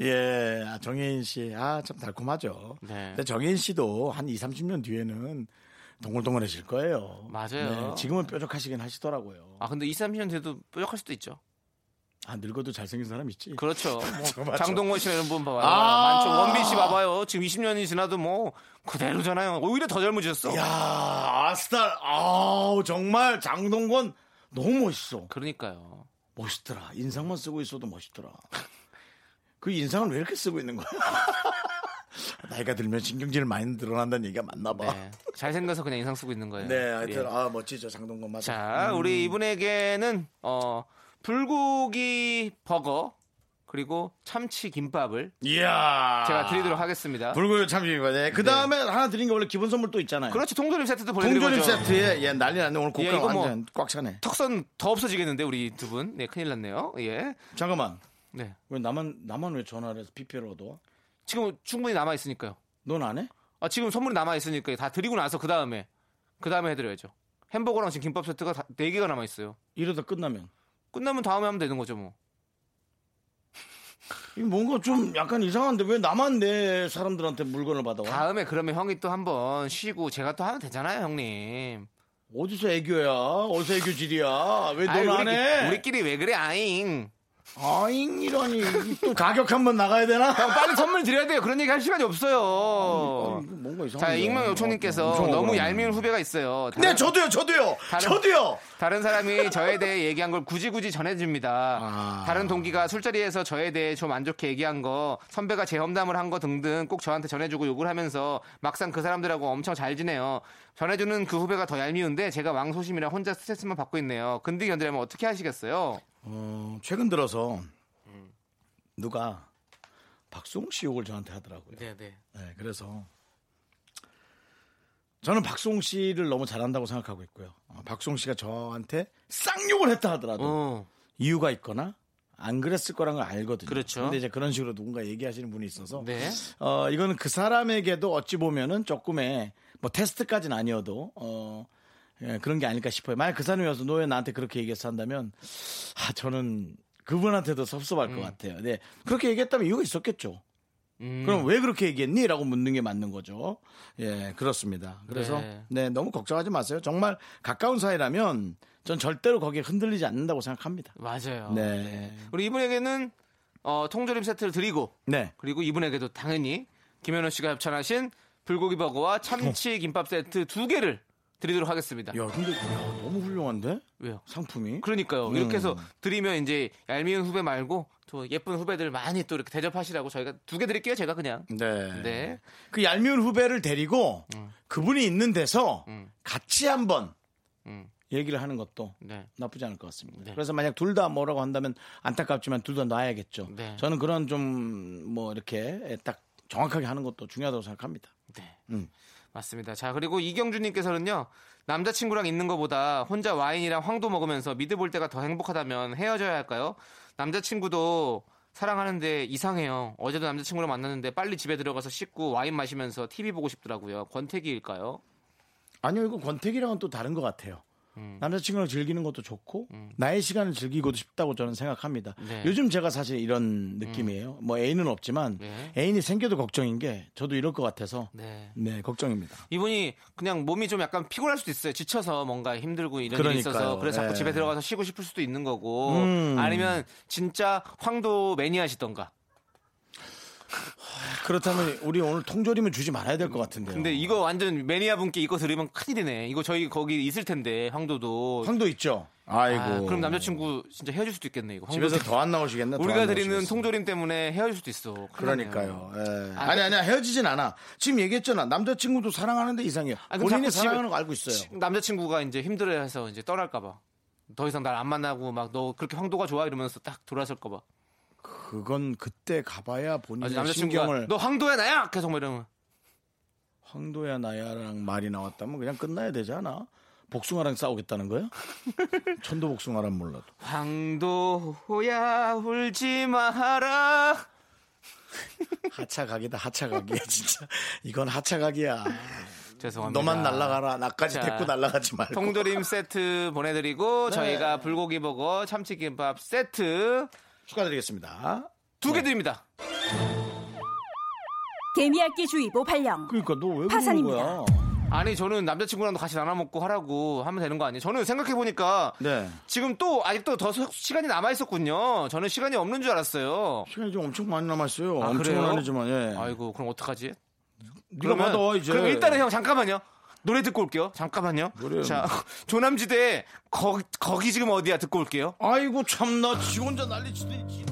예, 정해인 씨, 아, 참 달콤하죠. 네. 근데 정해인 씨도 한 이삼십 년 뒤에는 동글동글해질 거예요. 맞아요. 네, 지금은 뾰족하시긴 하시더라고요. 아, 근데 이삼십 년 뒤에도 뾰족할 수도 있죠. 아, 늙어도 잘생긴 사람 있지. 그렇죠. 뭐 장동건 씨나 이런 분 봐봐요. 아~ 원빈 씨 봐봐요. 지금 이십 년이 지나도 뭐 그대로잖아요. 오히려 더 젊어졌어. 야, 아스타, 아우 정말 장동건 너무 멋있어. 그러니까요. 멋있더라. 인상만 쓰고 있어도 멋있더라. 그 인상을 왜 이렇게 쓰고 있는 거야? 나이가 들면 신경질 많이 늘어난다는 얘기가 맞나 봐. 네, 잘생겨서 그냥 인상 쓰고 있는 거예요. 네, 하여튼 예. 아 멋지죠 장동건 맞아. 자, 음. 우리 이분에게는 어. 불고기 버거 그리고 참치 김밥을 이야 제가 드리도록 하겠습니다. 불고기 참치 김밥. 네. 그 다음에 네. 하나 드린 게 원래 기본 선물 또 있잖아요. 그렇지. 동조림 세트도 보내드리고 동조림 거죠. 세트에 예, 난리 났네. 오늘 고가 예, 완전 뭐 꽉 차네. 턱선 더 없어지겠는데 우리 두 분. 네, 큰일 났네요. 예. 잠깐만. 네. 왜 나만 나만 왜 전화를 해서 피피를 얻어? 지금 충분히 남아 있으니까요. 넌 안 해? 아 지금 선물이 남아 있으니까 다 드리고 나서 그 다음에 그 다음에 해드려야죠. 햄버거랑 지금 김밥 세트가 다, 네 개가 남아 있어요. 이러다 끝나면? 끝나면 다음에 하면 되는 거죠, 뭐. 이게 뭔가 좀 약간 이상한데 왜 나만 내 사람들한테 물건을 받아와? 다음에 그러면 형이 또 한번 쉬고 제가 또 하면 되잖아요, 형님. 어디서 애교야? 어디서 애교질이야? 왜 넌 안 해? 우리끼리 왜 그래, 아잉? 아잉 이러니 또 가격 한번 나가야 되나? 형, 빨리 선물 드려야 돼요. 그런 얘기 할 시간이 없어요. 아, 뭔가 이상한데. 자, 익명 요청님께서 너무 그러네. 얄미운 후배가 있어요. 다른, 네, 저도요, 저도요, 다른, 저도요. 다른 사람이 저에 대해 얘기한 걸 굳이 굳이 전해줍니다. 아... 다른 동기가 술자리에서 저에 대해 좀 안 좋게 얘기한 거, 선배가 제 험담을 한 거 등등 꼭 저한테 전해주고 욕을 하면서 막상 그 사람들하고 엄청 잘 지내요. 전해주는 그 후배가 더 얄미운데 제가 왕소심이라 혼자 스트레스만 받고 있네요. 근데 견디려면 어떻게 하시겠어요? 어, 최근 들어서 누가 박수홍 씨 욕을 저한테 하더라고요. 네네. 네, 그래서 저는 박수홍 씨를 너무 잘한다고 생각하고 있고요. 어, 박수홍 씨가 저한테 쌍욕을 했다 하더라도 어. 이유가 있거나 안 그랬을 거란 걸 알거든요. 그렇죠. 근데 이제 그런 식으로 누군가 얘기하시는 분이 있어서 네. 어, 이거는 그 사람에게도 어찌 보면은 조금의 뭐 테스트까지는 아니어도 어. 예, 그런 게 아닐까 싶어요. 만약 그 사람이 와서 너 왜 나한테 그렇게 얘기했어 한다면 아, 저는 그분한테도 섭섭할 음. 것 같아요. 네, 그렇게 얘기했다면 이유가 있었겠죠. 음. 그럼 왜 그렇게 얘기했니? 라고 묻는 게 맞는 거죠. 예, 그렇습니다. 그래서 네. 네, 너무 걱정하지 마세요. 정말 가까운 사이라면 전 절대로 거기에 흔들리지 않는다고 생각합니다. 맞아요. 네, 네. 우리 이분에게는 어, 통조림 세트를 드리고 네. 그리고 이분에게도 당연히 김현우 씨가 협찬하신 불고기 버거와 참치 김밥 세트 두 개를 드리도록 하겠습니다. 야, 근데 야, 너무 훌륭한데? 왜요? 상품이? 그러니까요. 음. 이렇게 해서 드리면 이제 얄미운 후배 말고 또 예쁜 후배들 많이 또 이렇게 대접하시라고 저희가 두 개 드릴게요. 제가 그냥. 네. 네. 그 얄미운 후배를 데리고 음. 그분이 있는 데서 음. 같이 한번 음. 얘기를 하는 것도 네. 나쁘지 않을 것 같습니다. 네. 그래서 만약 둘 다 뭐라고 한다면 안타깝지만 둘 다 놔야겠죠. 네. 저는 그런 좀 뭐 이렇게 딱 정확하게 하는 것도 중요하다고 생각합니다. 네. 음. 맞습니다. 자, 그리고 이경준님께서는요. 남자친구랑 있는 것보다 혼자 와인이랑 황도 먹으면서 미드 볼 때가 더 행복하다면 헤어져야 할까요? 남자친구도 사랑하는데 이상해요. 어제도 남자친구랑 만났는데 빨리 집에 들어가서 씻고 와인 마시면서 티비 보고 싶더라고요. 권태기일까요? 아니요. 이거 권태기랑은 또 다른 것 같아요. 음. 남자친구랑 즐기는 것도 좋고 음. 나의 시간을 즐기고 싶다고 저는 생각합니다. 네. 요즘 제가 사실 이런 느낌이에요. 음. 뭐 애인은 없지만 네. 애인이 생겨도 걱정인 게 저도 이럴 것 같아서 네. 네, 걱정입니다. 이분이 그냥 몸이 좀 약간 피곤할 수도 있어요. 지쳐서 뭔가 힘들고 이런 그러니까요. 일이 있어서 그래서 자꾸 네. 집에 들어가서 쉬고 싶을 수도 있는 거고 음. 아니면 진짜 황도 매니아시던가 그렇다면 우리 오늘 통조림은 주지 말아야 될 것 같은데요. 근데 이거 완전 매니아 분께 이거 들으면 큰일이네. 이거 저희 거기 있을 텐데 황도도. 황도 있죠. 아이고. 아, 그럼 남자친구 진짜 헤어질 수도 있겠네 이거. 집에서 더 안 나오시겠나? 우리가 안 드리는 나오시겠어. 통조림 때문에 헤어질 수도 있어. 그러니까요. 아, 아니 아니야 헤어지진 않아. 지금 얘기했잖아. 남자친구도 사랑하는데 이상해요. 아니, 본인이 사랑하는 거 알고 있어요. 지, 남자친구가 이제 힘들어해서 이제 떠날까봐. 더 이상 날 안 만나고 막 너 그렇게 황도가 좋아 이러면서 딱 돌아설까봐. 그건 그때 가봐야 본인의 신경을. 너 황도야 나야 계속 뭐 이러면. 황도야 나야랑 말이 나왔다면 그냥 끝나야 되지 않아? 복숭아랑 싸우겠다는 거야? 천도 복숭아란 몰라도. 황도야 울지 마라. 하차각이다 하차각이야 진짜. 이건 하차각이야. 죄송합니다. 너만 날아가라. 나까지 자, 데리고 날아가지 말고. 통조림 세트 보내드리고 네. 저희가 불고기 버거 참치김밥 세트 축하드리겠습니다. 두 개 네. 드립니다. 개미핥기 주의보 발령. 그러니까 너 왜 그러는 거야? 아니 저는 남자친구랑도 같이 나눠먹고 하라고 하면 되는 거 아니에요? 저는 생각해보니까 네. 지금 또 아직도 더 시간이 남아있었군요. 저는 시간이 없는 줄 알았어요. 시간이 좀 엄청 많이 남았어요. 아, 엄청은 아니지만 예. 아이고 그럼 어떡하지? 네가 받아 이제. 그럼 일단은 형 잠깐만요. 노래 듣고 올게요. 잠깐만요. 노래는. 자 조남지대 거, 거기 지금 어디야 듣고 올게요. 아이고 참나 지 혼자 난리치도 있지.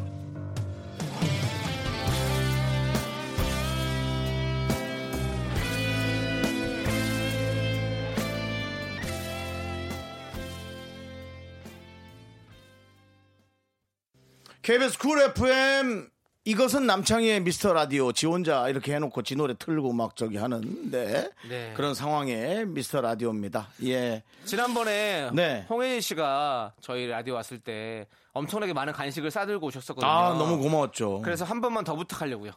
케이비에스 쿨 에프엠 이것은 남창희의 미스터라디오 지 혼자 이렇게 해놓고 지 노래 틀고 막 저기 하는데 네. 그런 상황의 미스터라디오입니다. 예. 지난번에 네. 홍현희 씨가 저희 라디오 왔을 때 엄청나게 많은 간식을 싸들고 오셨었거든요. 아 너무 고마웠죠. 그래서 한 번만 더 부탁하려고요.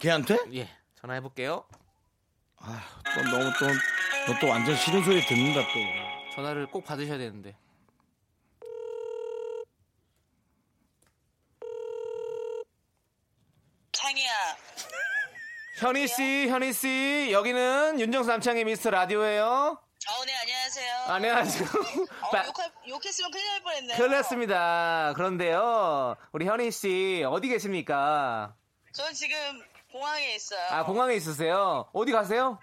걔한테? 예. 전화해볼게요. 아, 또 너무 또, 너 또 완전 싫은 소리 듣는다 또. 전화를 꼭 받으셔야 되는데. 현희 씨, 현희 씨, 여기는 윤정수 남창희 미스터 라디오예요. 어, 네, 안녕하세요. 안녕하세요. 어, 바... 욕할, 욕했으면 큰일 날 뻔했네요. 그렇습니다. 그런데요, 우리 현희 씨 어디 계십니까? 저 지금 공항에 있어요. 아, 공항에 있으세요? 어디 가세요?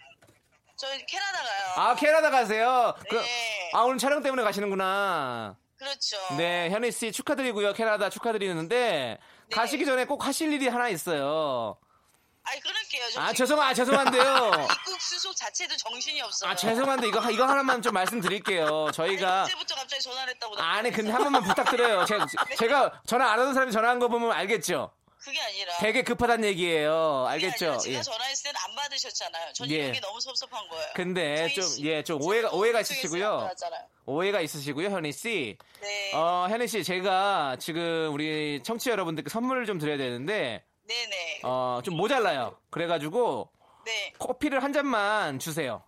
저 캐나다 가요. 아, 캐나다 가세요? 네. 그, 아, 오늘 촬영 때문에 가시는구나. 그렇죠. 네, 현희 씨 축하드리고요. 캐나다 축하드리는데 네. 가시기 전에 꼭 하실 일이 하나 있어요. 아이 그럴게요. 아 죄송 아 죄송한데요. 입국 수속 자체도 정신이 없어요. 아 죄송한데 이거 이거 하나만 좀 말씀드릴게요. 저희가 언제부터 갑자기 전화를 했다고. 아니 근데 한 번만 부탁드려요. 제가 네. 제가 전화 안 하는 사람이 전화한 거 보면 알겠죠. 그게 아니라 되게 급하단 얘기예요. 알겠죠? 제가 예. 전화했을 때는 안 받으셨잖아요. 저는 예. 이게 너무 섭섭한 거예요. 근데 좀 예 좀 오해가 오해가 있으시고요. 오해가 있으시고요, 현희 씨. 네. 어 현희 씨 제가 지금 우리 청취자 여러분들께 선물을 좀 드려야 되는데. 네네. 어, 좀 모자라요. 그래가지고 네. 커피를 한 잔만 주세요.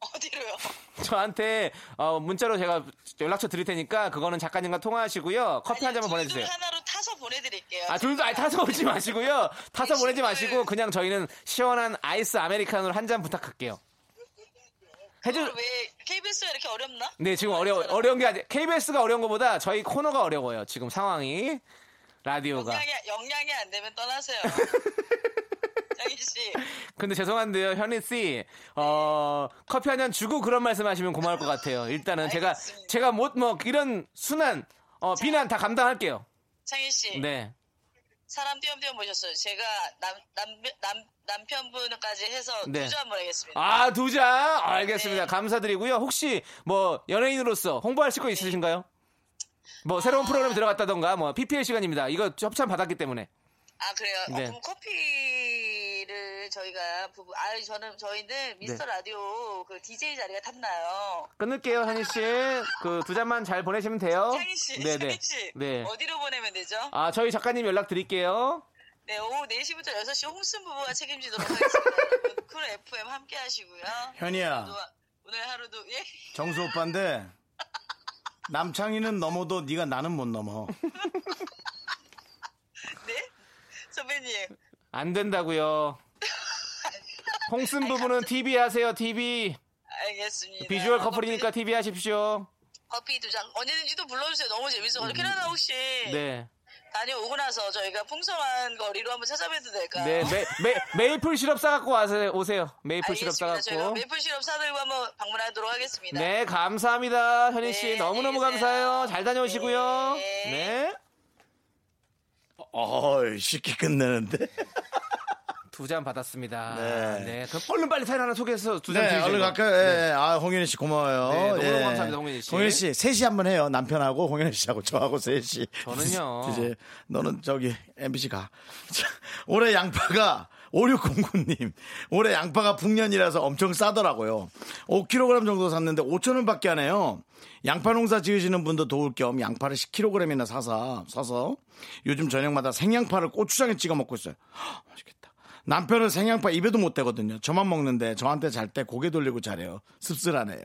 어디로요? 저한테 어, 문자로 제가 연락처 드릴 테니까 그거는 작가님과 통화하시고요. 커피 아니, 한 잔만 보내주세요. 하나로 타서 보내드릴게요. 아 둘도 아니 타서 오지 마시고요. 타서 보내지 마시고 그냥 저희는 시원한 아이스 아메리카노를 한 잔 부탁할게요. 해주. 왜 케이비에스가 이렇게 어렵나? 네 지금 어려 어려운 게 아니 케이비에스가 어려운 것보다 저희 코너가 어려워요. 지금 상황이. 라디오가 역량이, 역량이 안 되면 떠나세요. 장희 씨. 근데 죄송한데요, 현희 씨. 어, 커피 한 잔 주고 그런 말씀하시면 고마울 것 같아요. 일단은 제가 제가 못 뭐 이런 순한 어, 자, 비난 다 감당할게요. 장희 씨. 네. 사람 띄엄띄엄 보셨어요. 제가 남남남 남편분까지 해서 네. 두 잔 보내겠습니다. 아, 두 잔. 알겠습니다. 네. 감사드리고요. 혹시 뭐 연예인으로서 홍보하실 거 네. 있으신가요? 뭐 새로운 아... 프로그램 들어갔다던가 뭐 피피엘 시간입니다. 이거 협찬 받았기 때문에. 아 그래요. 네. 어, 그럼 커피를 저희가 부부. 아 저는 저희는 미스터 네. 라디오 그 디제이 자리가 탐나요. 끊을게요 한희 씨. 그 두 잔만 잘 보내시면 돼요. 창희 씨, 창희 씨. 네. 어디로 보내면 되죠? 아 저희 작가님 연락 드릴게요. 네 오후 네 시부터 여섯 시 홍순 부부가 책임지도록 하겠습니다. 쿨 에프엠 함께 하시고요. 현이야. 오늘, 오늘 하루도 예. 정수 오빠인데. 남창이는 넘어도 네가 나는 못 넘어. 네? 선배님. 안 된다고요. 홍순 부부는 티비 하세요. 티비. 알겠습니다. 비주얼 커플이니까 커피, 티비 하십시오. 커피 두 잔. 언제든지도 불러주세요. 너무 재밌어가지고. 캐나다 혹시. 네. 다녀오고 나서 저희가 풍성한 거리로 한번 찾아뵈도 될까요? 네, 메, 메, 메이플 시럽 싸갖고 와서 오세요. 메이플 알겠습니다. 시럽 싸갖고. 저희가 메이플 시럽 사들고 한번 방문하도록 하겠습니다. 네, 감사합니다. 현희 씨. 네, 너무너무 감사해요. 잘 다녀오시고요. 네. 네. 어이, 쉽게 끝내는데? 두 잔 받았습니다. 네. 네. 그럼 얼른 빨리 사연 하나 소개해서 두 잔 드리죠. 네, 얼른 갈까요? 네. 네. 아, 홍현희 씨 고마워요. 네, 너무너무 네. 감사합니다, 홍현희 씨. 홍현희 씨, 셋이 한번 해요. 남편하고 홍현희 씨하고 저하고 셋이. 저는요. 이제 너는 저기 엠비씨 가. 올해 양파가 오육공구 님. 올해 양파가 풍년이라서 엄청 싸더라고요. 오 킬로그램 정도 샀는데 오천 원 밖에 안 해요. 양파 농사 지으시는 분도 도울 겸 양파를 십 킬로그램이나 사서, 사서 요즘 저녁마다 생양파를 고추장에 찍어 먹고 있어요. 허, 맛있겠다. 남편은 생양파 입에도 못 대거든요. 저만 먹는데 저한테 잘 때 고개 돌리고 자래요. 씁쓸하네요.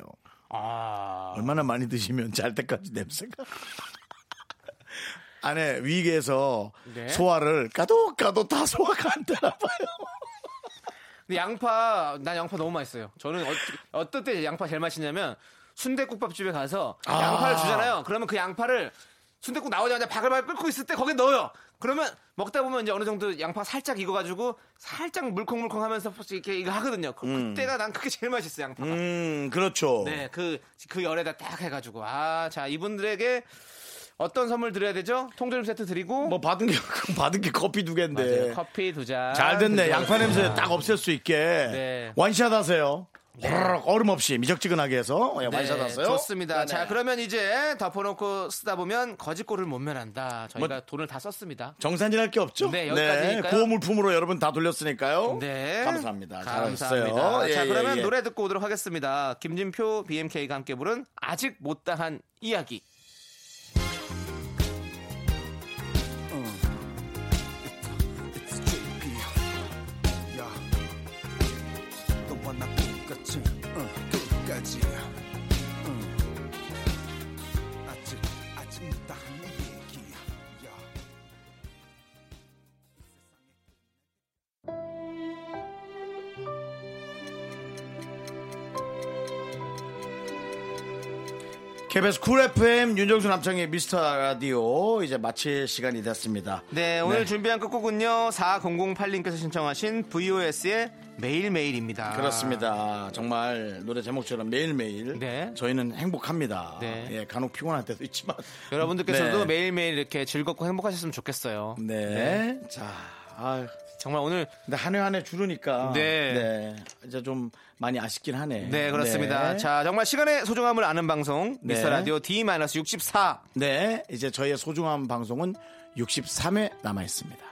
아... 얼마나 많이 드시면 잘 때까지 냄새가. 안에 위기에서 네? 소화를 까도 까도 다 소화가 안 되나 봐요. 근데 양파, 난 양파 너무 맛있어요. 저는 어, 어떨 때 양파 제일 맛있냐면 순대국밥집에 가서 아... 양파를 주잖아요. 그러면 그 양파를 순대국 나오자마자 바글바글 끓고 있을 때 거기에 넣어요. 그러면 먹다 보면 이제 어느 정도 양파 살짝 익어가지고 살짝 물컹물컹하면서 이렇게 이거 하거든요. 그, 음. 그때가 난 그게 제일 맛있어 양파가. 음, 그렇죠. 네, 그, 그 열에다 딱 해가지고 아, 자 이분들에게 어떤 선물 드려야 되죠? 통조림 세트 드리고 뭐 받은 게 받은 게 커피 두 개인데. 맞아요. 커피 두 잔. 잘 됐네. 양파 냄새 딱 없앨 수 있게 네. 원샷하세요. 네. 얼음 없이 미적지근하게 해서 네, 완샷 왔어요. 좋습니다. 네네. 자 그러면 이제 덮어놓고 쓰다 보면 거짓골을 못 면한다. 저희가 뭐, 돈을 다 썼습니다. 정산진할 게 없죠. 네, 여기까지니까요. 네, 구호물품으로 여러분 다 돌렸으니까요. 네, 감사합니다. 감사합니다. 예, 자 그러면 예, 예. 노래 듣고 오도록 하겠습니다. 김진표 비엠케이가 함께 부른 아직 못다한 이야기. 케이비에스 쿨 에프엠 윤정수 남창의 미스터라디오 이제 마칠 시간이 됐습니다. 네, 오늘 네. 준비한 끝곡은요 사공공팔 님께서 신청하신 브이오에스의 매일매일입니다. 그렇습니다. 정말 노래 제목처럼 매일매일 네. 저희는 행복합니다. 네. 예, 간혹 피곤할 때도 있지만 여러분들께서도 네. 매일매일 이렇게 즐겁고 행복하셨으면 좋겠어요. 네, 네. 자 아유. 정말 오늘 근데 한 해 한 해 줄으니까 네. 네. 이제 좀 많이 아쉽긴 하네. 네, 그렇습니다. 네. 자, 정말 시간의 소중함을 아는 방송 네. 미스터 라디오 디 육십사. 네, 이제 저희의 소중한 방송은 육십삼 회 남아 있습니다.